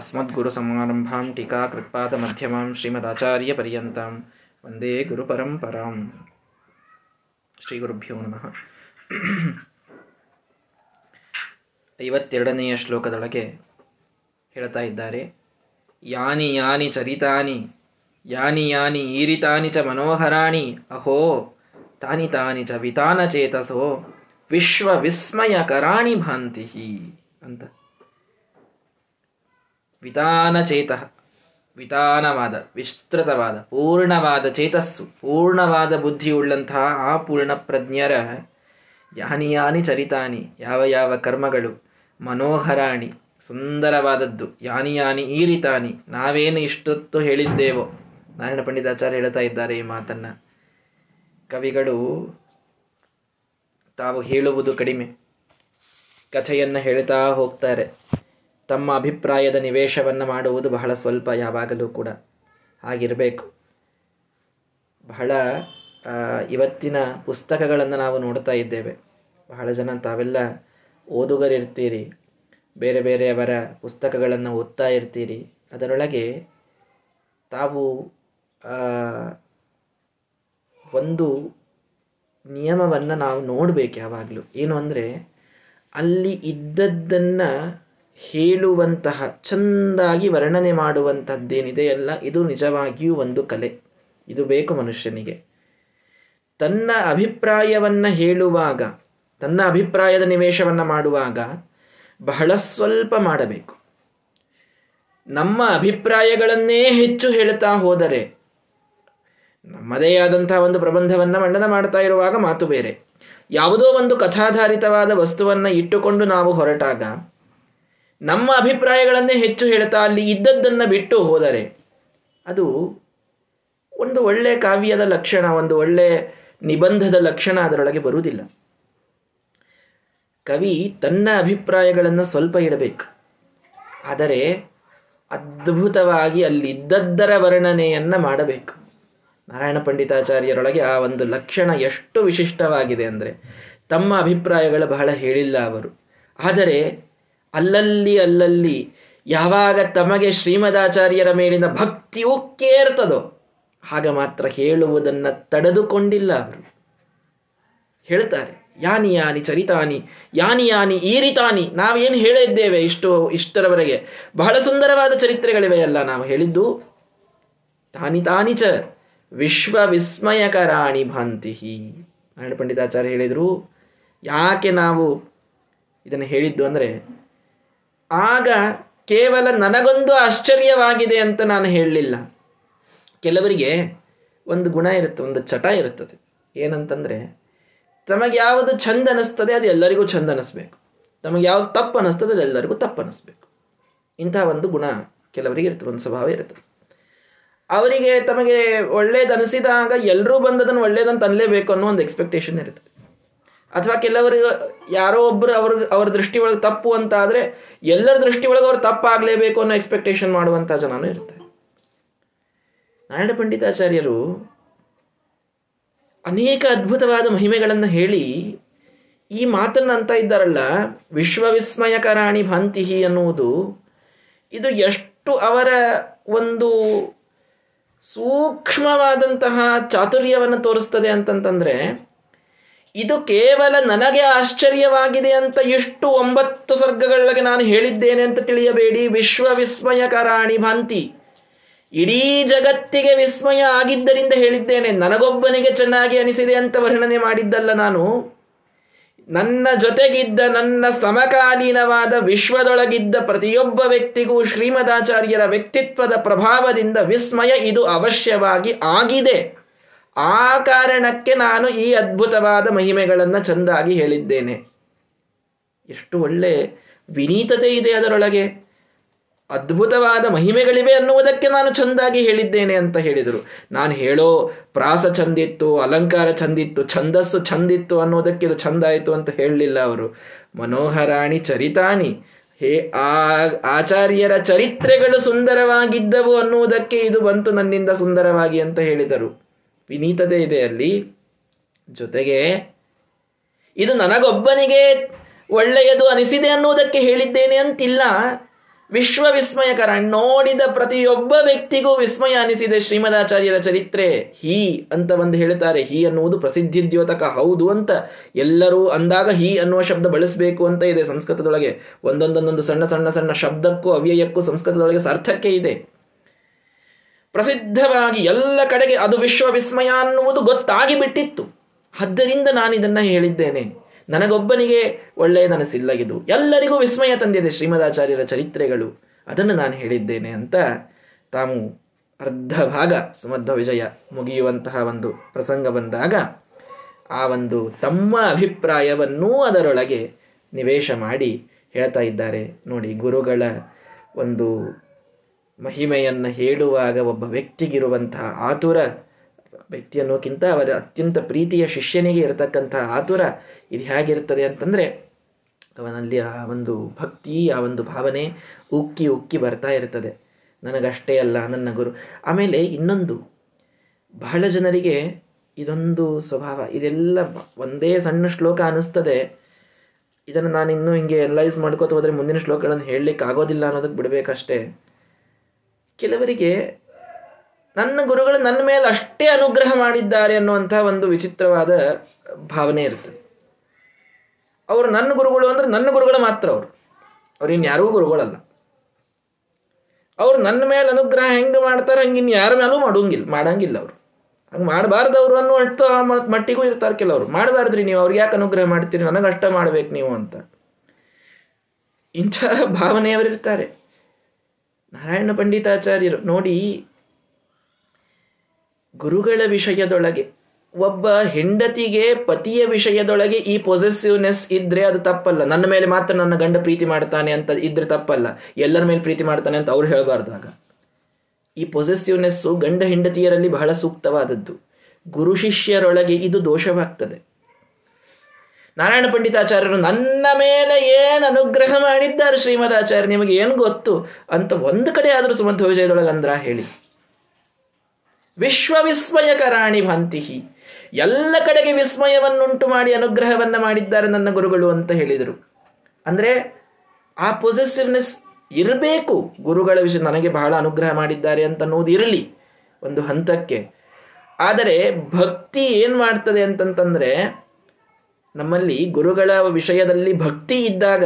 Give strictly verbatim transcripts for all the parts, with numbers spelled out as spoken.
अस्मद्गुरुसमारम्भां टीकाकृत्पादमध्यमां श्रीमदाचार्यपर्यन्तां वन्दे गुरुपरम्परां। ಶ್ರೀಗುರುಭ್ಯೋ ನಮಃ. ಐವತ್ತೆರಡನೆಯ ಶ್ಲೋಕದೊಳಗೆ ಹೇಳ್ತಾ ಇದ್ದಾರೆ, ಯಾನಿ ಯಾನಿ ಚರಿತಾನಿ ಯಾನಿ ಯಾನಿ ಈರಿತಾನಿ ಚ ಮನೋಹರಾಣಿ ಅಹೋ ತಾನಿ ತಾನಿ ಚ ವಿತಾನಚೇತಸೋ ವಿಶ್ವವಿಸ್ಮಯಕರಾಣಿ ಭಾಂತಿ ಅಂತ. ವಿತಾನಚೇತ, ವಿತಾನವಾದ, ವಿಸ್ತೃತವಾದ, ಪೂರ್ಣವಾದ ಚೇತಸ್ಸು, ಪೂರ್ಣವಾದ ಬುದ್ಧಿಯುಳ್ಳಂತಹ ಆ ಪೂರ್ಣಪ್ರಜ್ಞರ ಯಾನಿ ಯಾನಿ ಚರಿತಾನಿ, ಯಾವ ಯಾವ ಕರ್ಮಗಳು, ಮನೋಹರಾಣಿ, ಸುಂದರವಾದದ್ದು, ಯಾನಿ ಯಾನಿ ಈರಿತಾನಿ, ನಾವೇನು ಇಷ್ಟೊತ್ತು ಹೇಳಿದ್ದೇವೋ. ನಾರಾಯಣ ಪಂಡಿತಾಚಾರ್ಯ ಹೇಳ್ತಾ ಇದ್ದಾರೆ ಈ ಮಾತನ್ನು. ಕವಿಗಳು ತಾವು ಹೇಳುವುದು ಕಡಿಮೆ, ಕಥೆಯನ್ನು ಹೇಳ್ತಾ ಹೋಗ್ತಾರೆ. ತಮ್ಮ ಅಭಿಪ್ರಾಯದ ನಿವೇಶವನ್ನು ಮಾಡುವುದು ಬಹಳ ಸ್ವಲ್ಪ, ಯಾವಾಗಲೂ ಕೂಡ ಆಗಿರಬೇಕು. ಬಹಳ ಇವತ್ತಿನ ಪುಸ್ತಕಗಳನ್ನು ನಾವು ನೋಡ್ತಾ ಇದ್ದೇವೆ. ಬಹಳ ಜನ ತಾವೆಲ್ಲ ಓದುಗರಿರ್ತೀರಿ, ಬೇರೆ ಬೇರೆಯವರ ಪುಸ್ತಕಗಳನ್ನು ಓದ್ತಾ ಇರ್ತೀರಿ. ಅದರೊಳಗೆ ತಾವು ಒಂದು ನಿಯಮವನ್ನು ನಾವು ನೋಡಬೇಕು ಯಾವಾಗಲೂ. ಏನು ಅಂದರೆ, ಅಲ್ಲಿ ಇದ್ದದ್ದನ್ನು ಹೇಳುವಂತಹ, ಚೆಂದಾಗಿ ವರ್ಣನೆ ಮಾಡುವಂಥದ್ದೇನಿದೆಯಲ್ಲ, ಇದು ನಿಜವಾಗಿಯೂ ಒಂದು ಕಲೆ. ಇದು ಬೇಕು ಮನುಷ್ಯನಿಗೆ. ತನ್ನ ಅಭಿಪ್ರಾಯವನ್ನು ಹೇಳುವಾಗ, ತನ್ನ ಅಭಿಪ್ರಾಯದ ನಿವೇಶವನ್ನು ಮಾಡುವಾಗ ಬಹಳ ಸ್ವಲ್ಪ ಮಾಡಬೇಕು. ನಮ್ಮ ಅಭಿಪ್ರಾಯಗಳನ್ನೇ ಹೆಚ್ಚು ಹೇಳ್ತಾ ಹೋದರೆ, ನಮ್ಮದೇ ಆದಂತಹ ಒಂದು ಪ್ರಬಂಧವನ್ನು ಮಂಡನೆ ಮಾಡ್ತಾ ಇರುವಾಗ ಮಾತು ಬೇರೆ. ಯಾವುದೋ ಒಂದು ಕಥಾಧಾರಿತವಾದ ವಸ್ತುವನ್ನು ಇಟ್ಟುಕೊಂಡು ನಾವು ಹೊರಟಾಗ ನಮ್ಮ ಅಭಿಪ್ರಾಯಗಳನ್ನೇ ಹೆಚ್ಚು ಹೇಳ್ತಾ ಅಲ್ಲಿ ಇದ್ದದ್ದನ್ನು ಬಿಟ್ಟು ಹೋದರೆ, ಅದು ಒಂದು ಒಳ್ಳೆ ಕಾವ್ಯದ ಲಕ್ಷಣ, ಒಂದು ಒಳ್ಳೆ ನಿಬಂಧದ ಲಕ್ಷಣ ಅದರೊಳಗೆ ಬರುವುದಿಲ್ಲ. ಕವಿ ತನ್ನ ಅಭಿಪ್ರಾಯಗಳನ್ನು ಸ್ವಲ್ಪ ಇಡಬೇಕು, ಆದರೆ ಅದ್ಭುತವಾಗಿ ಅಲ್ಲಿದ್ದದ್ದರ ವರ್ಣನೆಯನ್ನು ಮಾಡಬೇಕು. ನಾರಾಯಣ ಪಂಡಿತಾಚಾರ್ಯರೊಳಗೆ ಆ ಒಂದು ಲಕ್ಷಣ ಎಷ್ಟು ವಿಶಿಷ್ಟವಾಗಿದೆ ಅಂದರೆ, ತಮ್ಮ ಅಭಿಪ್ರಾಯಗಳು ಬಹಳ ಹೇಳಿಲ್ಲ ಅವರು, ಆದರೆ ಅಲ್ಲಲ್ಲಿ ಅಲ್ಲಲ್ಲಿ ಯಾವಾಗ ತಮಗೆ ಶ್ರೀಮದಾಚಾರ್ಯರ ಮೇಲಿನ ಭಕ್ತಿಯೂ ಕೇರ್ತದೋ ಆಗ ಮಾತ್ರ ಹೇಳುವುದನ್ನು ತಡೆದುಕೊಂಡಿಲ್ಲ ಅವರು. ಹೇಳ್ತಾರೆ ಯಾನಿ ಯಾನಿ ಚರಿತಾನಿ ಯಾನಿ ಯಾನಿ ಈರಿತಾನಿ, ನಾವೇನು ಹೇಳಿದ್ದೇವೆ ಇಷ್ಟು ಇಷ್ಟರವರೆಗೆ, ಬಹಳ ಸುಂದರವಾದ ಚರಿತ್ರೆಗಳಿವೆಯಲ್ಲ ನಾವು ಹೇಳಿದ್ದು. ತಾನಿ ತಾನಿ ಚ ವಿಶ್ವ ವಿಸ್ಮಯಕರಾಣಿ ಭಾಂತಿಹಿ. ನಾರಾಯಣ ಪಂಡಿತಾಚಾರ್ಯ ಹೇಳಿದರು, ಯಾಕೆ ನಾವು ಇದನ್ನು ಹೇಳಿದ್ದು ಅಂದರೆ, ಆಗ ಕೇವಲ ನನಗೊಂದು ಆಶ್ಚರ್ಯವಾಗಿದೆ ಅಂತ ನಾನು ಹೇಳಲಿಲ್ಲ. ಕೆಲವರಿಗೆ ಒಂದು ಗುಣ ಇರುತ್ತೆ, ಒಂದು ಚಟ ಇರುತ್ತದೆ. ಏನಂತಂದರೆ, ತಮಗೆ ಯಾವುದು ಚಂದ ಅನ್ನಿಸ್ತದೆ ಅದು ಎಲ್ಲರಿಗೂ ಚಂದ ಅನ್ನಿಸ್ಬೇಕು, ತಮಗೆ ಯಾವುದು ತಪ್ಪು ಅನ್ನಿಸ್ತದೆ ಅದು ಎಲ್ಲರಿಗೂ ತಪ್ಪು ಅನ್ನಿಸ್ಬೇಕು. ಇಂತಹ ಒಂದು ಗುಣ ಕೆಲವರಿಗೆ ಇರ್ತದೆ, ಒಂದು ಸ್ವಭಾವ ಇರ್ತದೆ. ಅವರಿಗೆ ತಮಗೆ ಒಳ್ಳೇದು ಅನಿಸಿದಾಗ ಎಲ್ಲರೂ ಬಂದದನ್ನು ಒಳ್ಳೇದಂತ ಅನ್ನಲೇಬೇಕು ಅನ್ನೋ ಒಂದು ಎಕ್ಸ್ಪೆಕ್ಟೇಷನ್ ಇರ್ತದೆ. ಅಥವಾ ಕೆಲವರು ಯಾರೋ ಒಬ್ಬರು ಅವ್ರ ಅವ್ರ ದೃಷ್ಟಿ ಒಳಗೆ ತಪ್ಪು ಅಂತ ಆದರೆ ಎಲ್ಲರ ದೃಷ್ಟಿ ಒಳಗೆ ಅವ್ರು ತಪ್ಪಾಗಲೇಬೇಕು ಅನ್ನೋ ಎಕ್ಸ್ಪೆಕ್ಟೇಷನ್ ಮಾಡುವಂಥ ಜನನೂ ಇರ್ತಾರೆ. ನಾರಾಯಣ ಪಂಡಿತಾಚಾರ್ಯರು ಅನೇಕ ಅದ್ಭುತವಾದ ಮಹಿಮೆಗಳನ್ನು ಹೇಳಿ ಈ ಮಾತನ್ನು ಅಂತ ಇದ್ದಾರಲ್ಲ, ವಿಶ್ವವಿಸ್ಮಯಕರಾಣಿ ಭಾಂತಿಹಿ ಅನ್ನುವುದು, ಇದು ಎಷ್ಟು ಅವರ ಒಂದು ಸೂಕ್ಷ್ಮವಾದಂತಹ ಚಾತುರ್ಯವನ್ನು ತೋರಿಸ್ತದೆ ಅಂತಂತಂದರೆ, ಇದು ಕೇವಲ ನನಗೆ ಆಶ್ಚರ್ಯವಾಗಿದೆ ಅಂತ ಇಷ್ಟು ಒಂಬತ್ತು ಸರ್ಗಗಳಿಗೆ ನಾನು ಹೇಳಿದ್ದೇನೆ ಅಂತ ತಿಳಿಯಬೇಡಿ. ವಿಶ್ವವಿಸ್ಮಯಕರಾಣಿ ಭಾಂತಿ, ಇಡೀ ಜಗತ್ತಿಗೆ ವಿಸ್ಮಯ ಆಗಿದ್ದರಿಂದ ಹೇಳಿದ್ದೇನೆ, ನನಗೊಬ್ಬನಿಗೆ ಚೆನ್ನಾಗಿ ಅನಿಸಿದೆ ಅಂತ ವರ್ಣನೆ ಮಾಡಿದ್ದಲ್ಲ ನಾನು. ನನ್ನ ಜೊತೆಗಿದ್ದ, ನನ್ನ ಸಮಕಾಲೀನವಾದ ವಿಶ್ವದೊಳಗಿದ್ದ ಪ್ರತಿಯೊಬ್ಬ ವ್ಯಕ್ತಿಗೂ ಶ್ರೀಮದಾಚಾರ್ಯರ ವ್ಯಕ್ತಿತ್ವದ ಪ್ರಭಾವದಿಂದ ವಿಸ್ಮಯ ಇದು ಅವಶ್ಯವಾಗಿ ಆಗಿದೆ. ಆ ಕಾರಣಕ್ಕೆ ನಾನು ಈ ಅದ್ಭುತವಾದ ಮಹಿಮೆಗಳನ್ನು ಚೆಂದಾಗಿ ಹೇಳಿದ್ದೇನೆ. ಎಷ್ಟು ಒಳ್ಳೆ ವಿನೀತತೆ ಇದೆ ಅದರೊಳಗೆ, ಅದ್ಭುತವಾದ ಮಹಿಮೆಗಳಿವೆ ಅನ್ನುವುದಕ್ಕೆ ನಾನು ಚೆಂದಾಗಿ ಹೇಳಿದ್ದೇನೆ ಅಂತ ಹೇಳಿದರು. ನಾನು ಹೇಳೋ ಪ್ರಾಸ ಚಂದಿತ್ತು, ಅಲಂಕಾರ ಚಂದಿತ್ತು, ಛಂದಸ್ಸು ಚಂದಿತ್ತು ಅನ್ನೋದಕ್ಕೆ ಇದು ಚಂದಾಯಿತು ಅಂತ ಹೇಳಲಿಲ್ಲ ಅವರು. ಮನೋಹರಾಣಿ ಚರಿತಾನಿ, ಹೇ ಆ ಆಚಾರ್ಯರ ಚರಿತ್ರೆಗಳು ಸುಂದರವಾಗಿದ್ದವು ಅನ್ನುವುದಕ್ಕೆ ಇದು ಬಂತು ನನ್ನಿಂದ ಸುಂದರವಾಗಿ ಅಂತ ಹೇಳಿದರು. ವಿನೀತತೆ ಇದೆ ಅಲ್ಲಿ. ಜೊತೆಗೆ ಇದು ನನಗೊಬ್ಬನಿಗೆ ಒಳ್ಳೆಯದು ಅನಿಸಿದೆ ಅನ್ನುವುದಕ್ಕೆ ಹೇಳಿದ್ದೇನೆ ಅಂತಿಲ್ಲ, ವಿಶ್ವ ವಿಸ್ಮಯಕರ, ನೋಡಿದ ಪ್ರತಿಯೊಬ್ಬ ವ್ಯಕ್ತಿಗೂ ವಿಸ್ಮಯ ಅನಿಸಿದೆ ಶ್ರೀಮದಾಚಾರ್ಯರ ಚರಿತ್ರೆ. ಹಿ ಅಂತ ಒಂದು ಹೇಳ್ತಾರೆ. ಹಿ ಅನ್ನುವುದು ಪ್ರಸಿದ್ಧಿ ದ್ಯೋತಕ, ಹೌದು ಅಂತ ಎಲ್ಲರೂ ಅಂದಾಗ ಹಿ ಅನ್ನುವ ಶಬ್ದ ಬಳಸಬೇಕು ಅಂತ ಇದೆ ಸಂಸ್ಕೃತದೊಳಗೆ. ಒಂದೊಂದೊಂದೊಂದು ಸಣ್ಣ ಸಣ್ಣ ಸಣ್ಣ ಶಬ್ದಕ್ಕೂ ಅವ್ಯಯಕ್ಕೂ ಸಂಸ್ಕೃತದೊಳಗೆ ಸಾರ್ಥಕ್ಕೆ ಇದೆ. ಪ್ರಸಿದ್ಧವಾಗಿ ಎಲ್ಲ ಕಡೆಗೆ ಅದು ವಿಶ್ವ ವಿಸ್ಮಯ ಅನ್ನುವುದು ಗೊತ್ತಾಗಿಬಿಟ್ಟಿತ್ತು. ಆದ್ದರಿಂದ ನಾನಿದನ್ನು ಹೇಳಿದ್ದೇನೆ. ನನಗೊಬ್ಬನಿಗೆ ಒಳ್ಳೆಯದನಿಸಿಲ್ಲ, ಇದು ಎಲ್ಲರಿಗೂ ವಿಸ್ಮಯ ತಂದಿದೆ ಶ್ರೀಮದಾಚಾರ್ಯರ ಚರಿತ್ರೆಗಳು, ಅದನ್ನು ನಾನು ಹೇಳಿದ್ದೇನೆ ಅಂತ ತಾವು ಅರ್ಧ ಭಾಗ ಸಮಧ್ವ ವಿಜಯ ಮುಗಿಯುವಂತಹ ಒಂದು ಪ್ರಸಂಗ ಬಂದಾಗ ಆ ಒಂದು ತಮ್ಮ ಅಭಿಪ್ರಾಯವನ್ನೂ ಅದರೊಳಗೆ ನಿವೇಶ ಮಾಡಿ ಹೇಳ್ತಾ ಇದ್ದಾರೆ. ನೋಡಿ, ಗುರುಗಳ ಒಂದು ಮಹಿಮೆಯನ್ನು ಹೇಳುವಾಗ ಒಬ್ಬ ವ್ಯಕ್ತಿಗಿರುವಂತಹ ಆತುರ, ವ್ಯಕ್ತಿ ಅನ್ನೋಕ್ಕಿಂತ ಅವರ ಅತ್ಯಂತ ಪ್ರೀತಿಯ ಶಿಷ್ಯನಿಗೆ ಇರತಕ್ಕಂಥ ಆತುರ ಇದು ಹೇಗಿರ್ತದೆ ಅಂತಂದರೆ, ಅವನಲ್ಲಿ ಆ ಒಂದು ಭಕ್ತಿ, ಆ ಒಂದು ಭಾವನೆ ಉಕ್ಕಿ ಉಕ್ಕಿ ಬರ್ತಾ ಇರ್ತದೆ. ನನಗಷ್ಟೇ ಅಲ್ಲ ನನ್ನ ಗುರು. ಆಮೇಲೆ ಇನ್ನೊಂದು, ಬಹಳ ಜನರಿಗೆ ಇದೊಂದು ಸ್ವಭಾವ, ಇದೆಲ್ಲ ಒಂದೇ ಸಣ್ಣ ಶ್ಲೋಕ ಅನ್ನಿಸ್ತದೆ. ಇದನ್ನು ನಾನು ಇನ್ನೂ ಹಿಂಗೆ ಅನಲೈಸ್ ಮಾಡ್ಕೋತ ಹೋದರೆ ಮುಂದಿನ ಶ್ಲೋಕಗಳನ್ನು ಹೇಳಲಿಕ್ಕೆ ಆಗೋದಿಲ್ಲ ಅನ್ನೋದಕ್ಕೆ ಬಿಡಬೇಕಷ್ಟೇ. ಕೆಲವರಿಗೆ ನನ್ನ ಗುರುಗಳು ನನ್ನ ಮೇಲೆ ಅಷ್ಟೇ ಅನುಗ್ರಹ ಮಾಡಿದ್ದಾರೆ ಅನ್ನುವಂಥ ಒಂದು ವಿಚಿತ್ರವಾದ ಭಾವನೆ ಇರ್ತದೆ. ಅವರು ನನ್ನ ಗುರುಗಳು ಅಂದರೆ ನನ್ನ ಗುರುಗಳು ಮಾತ್ರ, ಅವರು ಅವ್ರಿನ್ ಯಾರಿಗೂ ಗುರುಗಳಲ್ಲ. ಅವ್ರು ನನ್ನ ಮೇಲೆ ಅನುಗ್ರಹ ಹೆಂಗೆ ಮಾಡ್ತಾರೆ ಹಂಗಿನ್ ಯಾರ ಮೇಲೂ ಮಾಡೋಂಗಿಲ್ಲ ಮಾಡಂಗಿಲ್ಲ ಅವರು. ಹಂಗೆ ಮಾಡಬಾರ್ದವ್ರು ಅನ್ನೋ ಅಷ್ಟ ಮಟ್ಟಿಗೂ ಇರ್ತಾರೆ ಕೆಲವರು. ಮಾಡಬಾರ್ದ್ರಿ ನೀವು, ಅವ್ರಿಗೆ ಯಾಕೆ ಅನುಗ್ರಹ ಮಾಡ್ತೀರಿ, ನನಗಷ್ಟ ಮಾಡ್ಬೇಕು ನೀವು ಅಂತ ಇಂಥ ಭಾವನೆಯವರು ಇರ್ತಾರೆ. ನಾರಾಯಣ ಪಂಡಿತಾಚಾರ್ಯರು ನೋಡಿ, ಗುರುಗಳ ವಿಷಯದೊಳಗೆ, ಒಬ್ಬ ಹೆಂಡತಿಗೆ ಪತಿಯ ವಿಷಯದೊಳಗೆ ಈ ಪೊಸೆಸಿವ್ನೆಸ್ ಇದ್ರೆ ಅದು ತಪ್ಪಲ್ಲ. ನನ್ನ ಮೇಲೆ ಮಾತ್ರ ನನ್ನ ಗಂಡ ಪ್ರೀತಿ ಮಾಡ್ತಾನೆ ಅಂತ ಇದ್ರೆ ತಪ್ಪಲ್ಲ, ಎಲ್ಲರ ಮೇಲೆ ಪ್ರೀತಿ ಮಾಡ್ತಾನೆ ಅಂತ ಅವ್ರು ಹೇಳಬಾರ್ದಾಗ. ಈ ಪೊಸೆಸಿವ್ನೆಸ್ಸು ಗಂಡ ಹೆಂಡತಿಯರಲ್ಲಿ ಬಹಳ ಸೂಕ್ತವಾದದ್ದು. ಗುರು ಶಿಷ್ಯರೊಳಗೆ ಇದು ದೋಷವಾಗ್ತದೆ. ನಾರಾಯಣ ಪಂಡಿತಾಚಾರ್ಯರು ನನ್ನ ಮೇಲೆ ಏನು ಅನುಗ್ರಹ ಮಾಡಿದ್ದಾರೆ ಶ್ರೀಮದಾಚಾರ್ಯ, ನಿಮಗೆ ಏನು ಗೊತ್ತು ಅಂತ ಒಂದು ಕಡೆ ಆದರೂ ಸುಮಧ್ವ ವಿಜಯದೊಳಗೆ ಅಂದ್ರ ಹೇಳಿ. ವಿಶ್ವ ವಿಸ್ಮಯಕರಾಣಿ ಭಾಂತಿಹಿ, ಎಲ್ಲ ಕಡೆಗೆ ವಿಸ್ಮಯವನ್ನುಂಟು ಮಾಡಿ ಅನುಗ್ರಹವನ್ನು ಮಾಡಿದ್ದಾರೆ ನನ್ನ ಗುರುಗಳು ಅಂತ ಹೇಳಿದರು. ಅಂದರೆ ಆ ಪೊಸೆಸಿವ್ನೆಸ್ ಇರಬೇಕು. ಗುರುಗಳ ವಿಷಯ ನನಗೆ ಬಹಳ ಅನುಗ್ರಹ ಮಾಡಿದ್ದಾರೆ ಅಂತ ಅನ್ನೋದು ಇರಲಿ ಒಂದು ಹಂತಕ್ಕೆ. ಆದರೆ ಭಕ್ತಿ ಏನು ಮಾಡ್ತದೆ ಅಂತಂತಂದರೆ, ನಮ್ಮಲ್ಲಿ ಗುರುಗಳ ವಿಷಯದಲ್ಲಿ ಭಕ್ತಿ ಇದ್ದಾಗ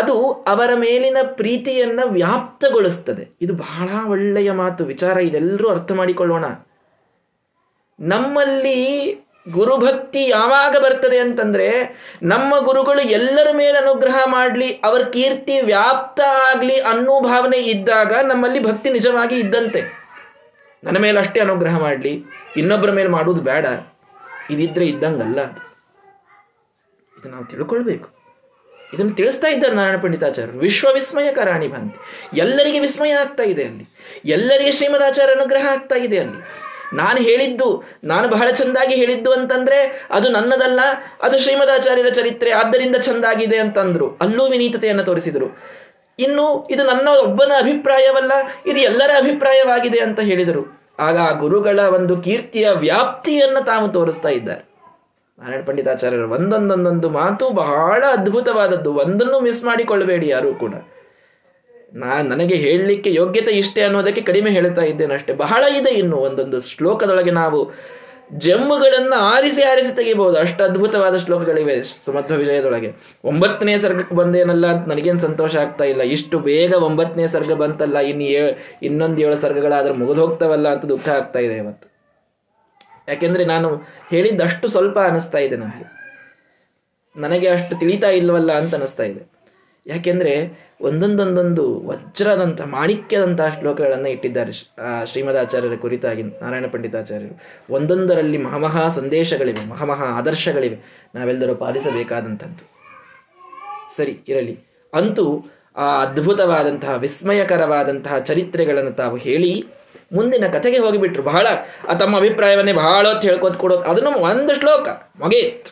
ಅದು ಅವರ ಮೇಲಿನ ಪ್ರೀತಿಯನ್ನು ವ್ಯಾಪ್ತಗೊಳಿಸ್ತದೆ. ಇದು ಬಹಳ ಒಳ್ಳೆಯ ಮಾತು, ವಿಚಾರ. ಇದೆಲ್ಲರೂ ಅರ್ಥ ಮಾಡಿಕೊಳ್ಳೋಣ. ನಮ್ಮಲ್ಲಿ ಗುರುಭಕ್ತಿ ಯಾವಾಗ ಬರ್ತದೆ ಅಂತಂದರೆ, ನಮ್ಮ ಗುರುಗಳು ಎಲ್ಲರ ಮೇಲೆ ಅನುಗ್ರಹ ಮಾಡಲಿ, ಅವರ ಕೀರ್ತಿ ವ್ಯಾಪ್ತ ಆಗಲಿ ಅನ್ನೋ ಭಾವನೆ ಇದ್ದಾಗ ನಮ್ಮಲ್ಲಿ ಭಕ್ತಿ ನಿಜವಾಗಿ ಇದ್ದಂತೆ. ನನ್ನ ಮೇಲೆ ಅಷ್ಟೇ ಅನುಗ್ರಹ ಮಾಡಲಿ, ಇನ್ನೊಬ್ಬರ ಮೇಲೆ ಮಾಡೋದು ಬೇಡ, ಇದಿದ್ರೆ ಇದ್ದಂಗಲ್ಲ. ಇದು ನಾವು ತಿಳ್ಕೊಳ್ಬೇಕು. ಇದನ್ನು ತಿಳಿಸ್ತಾ ಇದ್ದಾರೆ ನಾರಾಯಣ ಪಂಡಿತಾಚಾರ್ಯರು. ವಿಶ್ವ ವಿಸ್ಮಯಕರಾಣಿ ಭಾಂತಿ, ಎಲ್ಲರಿಗೆ ವಿಸ್ಮಯ ಆಗ್ತಾ ಇದೆ ಅಲ್ಲಿ, ಎಲ್ಲರಿಗೆ ಶ್ರೀಮದಾಚಾರ್ಯ ಅನುಗ್ರಹ ಆಗ್ತಾ ಇದೆ ಅಲ್ಲಿ. ನಾನು ಹೇಳಿದ್ದು, ನಾನು ಬಹಳ ಚೆಂದಾಗಿ ಹೇಳಿದ್ದು ಅಂತಂದರೆ ಅದು ನನ್ನದಲ್ಲ, ಅದು ಶ್ರೀಮದಾಚಾರ್ಯರ ಚರಿತ್ರೆ, ಆದ್ದರಿಂದ ಚೆಂದಾಗಿದೆ ಅಂತಂದರು. ಅಲ್ಲೂ ವಿನೀತತೆಯನ್ನು ತೋರಿಸಿದರು. ಇನ್ನು ಇದು ನನ್ನ ಒಬ್ಬನ ಅಭಿಪ್ರಾಯವಲ್ಲ, ಇದು ಎಲ್ಲರ ಅಭಿಪ್ರಾಯವಾಗಿದೆ ಅಂತ ಹೇಳಿದರು. ಆಗ ಆ ಗುರುಗಳ ಒಂದು ಕೀರ್ತಿಯ ವ್ಯಾಪ್ತಿಯನ್ನು ತಾವು ತೋರಿಸ್ತಾ ಇದ್ದಾರೆ. ನಾರಾಯಣ ಪಂಡಿತಾಚಾರ್ಯರು ಒಂದೊಂದೊಂದೊಂದು ಮಾತು ಬಹಳ ಅದ್ಭುತವಾದದ್ದು. ಒಂದನ್ನು ಮಿಸ್ ಮಾಡಿಕೊಳ್ಳಬೇಡಿ ಯಾರೂ ಕೂಡ. ನಾನು ನನಗೆ ಹೇಳಲಿಕ್ಕೆ ಯೋಗ್ಯತೆ ಇಷ್ಟೇ ಅನ್ನೋದಕ್ಕೆ ಕಡಿಮೆ ಹೇಳ್ತಾ ಇದ್ದೇನೆ ಅಷ್ಟೇ. ಬಹಳ ಇದೆ ಇನ್ನು. ಒಂದೊಂದು ಶ್ಲೋಕದೊಳಗೆ ನಾವು ಜಮ್ಮುಗಳನ್ನು ಆರಿಸಿ ಆರಿಸಿ ತೆಗಿಬಹುದು, ಅಷ್ಟು ಅದ್ಭುತವಾದ ಶ್ಲೋಕಗಳಿವೆ ಸುಮಧ್ವ ವಿಜಯದೊಳಗೆ. ಒಂಬತ್ತನೇ ಸರ್ಗಕ್ಕೆ ಬಂದೇನಲ್ಲ ಅಂತ ನನಗೇನು ಸಂತೋಷ ಆಗ್ತಾ ಇಲ್ಲ. ಇಷ್ಟು ಬೇಗ ಒಂಬತ್ತನೇ ಸರ್ಗ ಬಂತಲ್ಲ, ಇನ್ನು ಏ ಇನ್ನೊಂದು ಏಳು ಸರ್ಗಗಳಾದ್ರೆ ಮುಗಿದು ಹೋಗ್ತಾವಲ್ಲ ಅಂತ ದುಃಖ ಆಗ್ತಾ ಇದೆ ಇವತ್ತು. ಯಾಕೆಂದರೆ ನಾನು ಹೇಳಿದ್ದಷ್ಟು ಸ್ವಲ್ಪ ಅನಿಸ್ತಾ ಇದೆ ನನಗೆ, ನನಗೆ ಅಷ್ಟು ತಿಳಿತಾ ಇಲ್ವಲ್ಲ ಅಂತ ಅನಿಸ್ತಾ ಇದೆ. ಯಾಕೆಂದರೆ ಒಂದೊಂದೊಂದೊಂದು ವಜ್ರದಂಥ ಮಾಣಿಕ್ಯದಂತಹ ಶ್ಲೋಕಗಳನ್ನು ಇಟ್ಟಿದ್ದಾರೆ ಶ್ರೀಮದಾಚಾರ್ಯರ ಕುರಿತಾಗಿ ನಾರಾಯಣ ಪಂಡಿತಾಚಾರ್ಯರು. ಒಂದೊಂದರಲ್ಲಿ ಮಹಾಮಹಾ ಸಂದೇಶಗಳಿವೆ, ಮಹಾಮಹಾ ಆದರ್ಶಗಳಿವೆ, ನಾವೆಲ್ಲರೂ ಪಾಲಿಸಬೇಕಾದಂಥದ್ದು. ಸರಿ, ಇರಲಿ. ಅಂತೂ ಆ ಅದ್ಭುತವಾದಂತಹ ವಿಸ್ಮಯಕರವಾದಂತಹ ಚರಿತ್ರೆಗಳನ್ನು ತಾವು ಹೇಳಿ ಮುಂದಿನ ಕಥೆಗೆ ಹೋಗಿಬಿಟ್ರು. ಬಹಳ ತಮ್ಮ ಅಭಿಪ್ರಾಯವನ್ನೇ ಬಹಳ ಹೊತ್ತು ಹೇಳ್ಕೊತ್ ಕೊಡೋದು. ಅದನ್ನು ಒಂದು ಶ್ಲೋಕ ಮಗೇತ್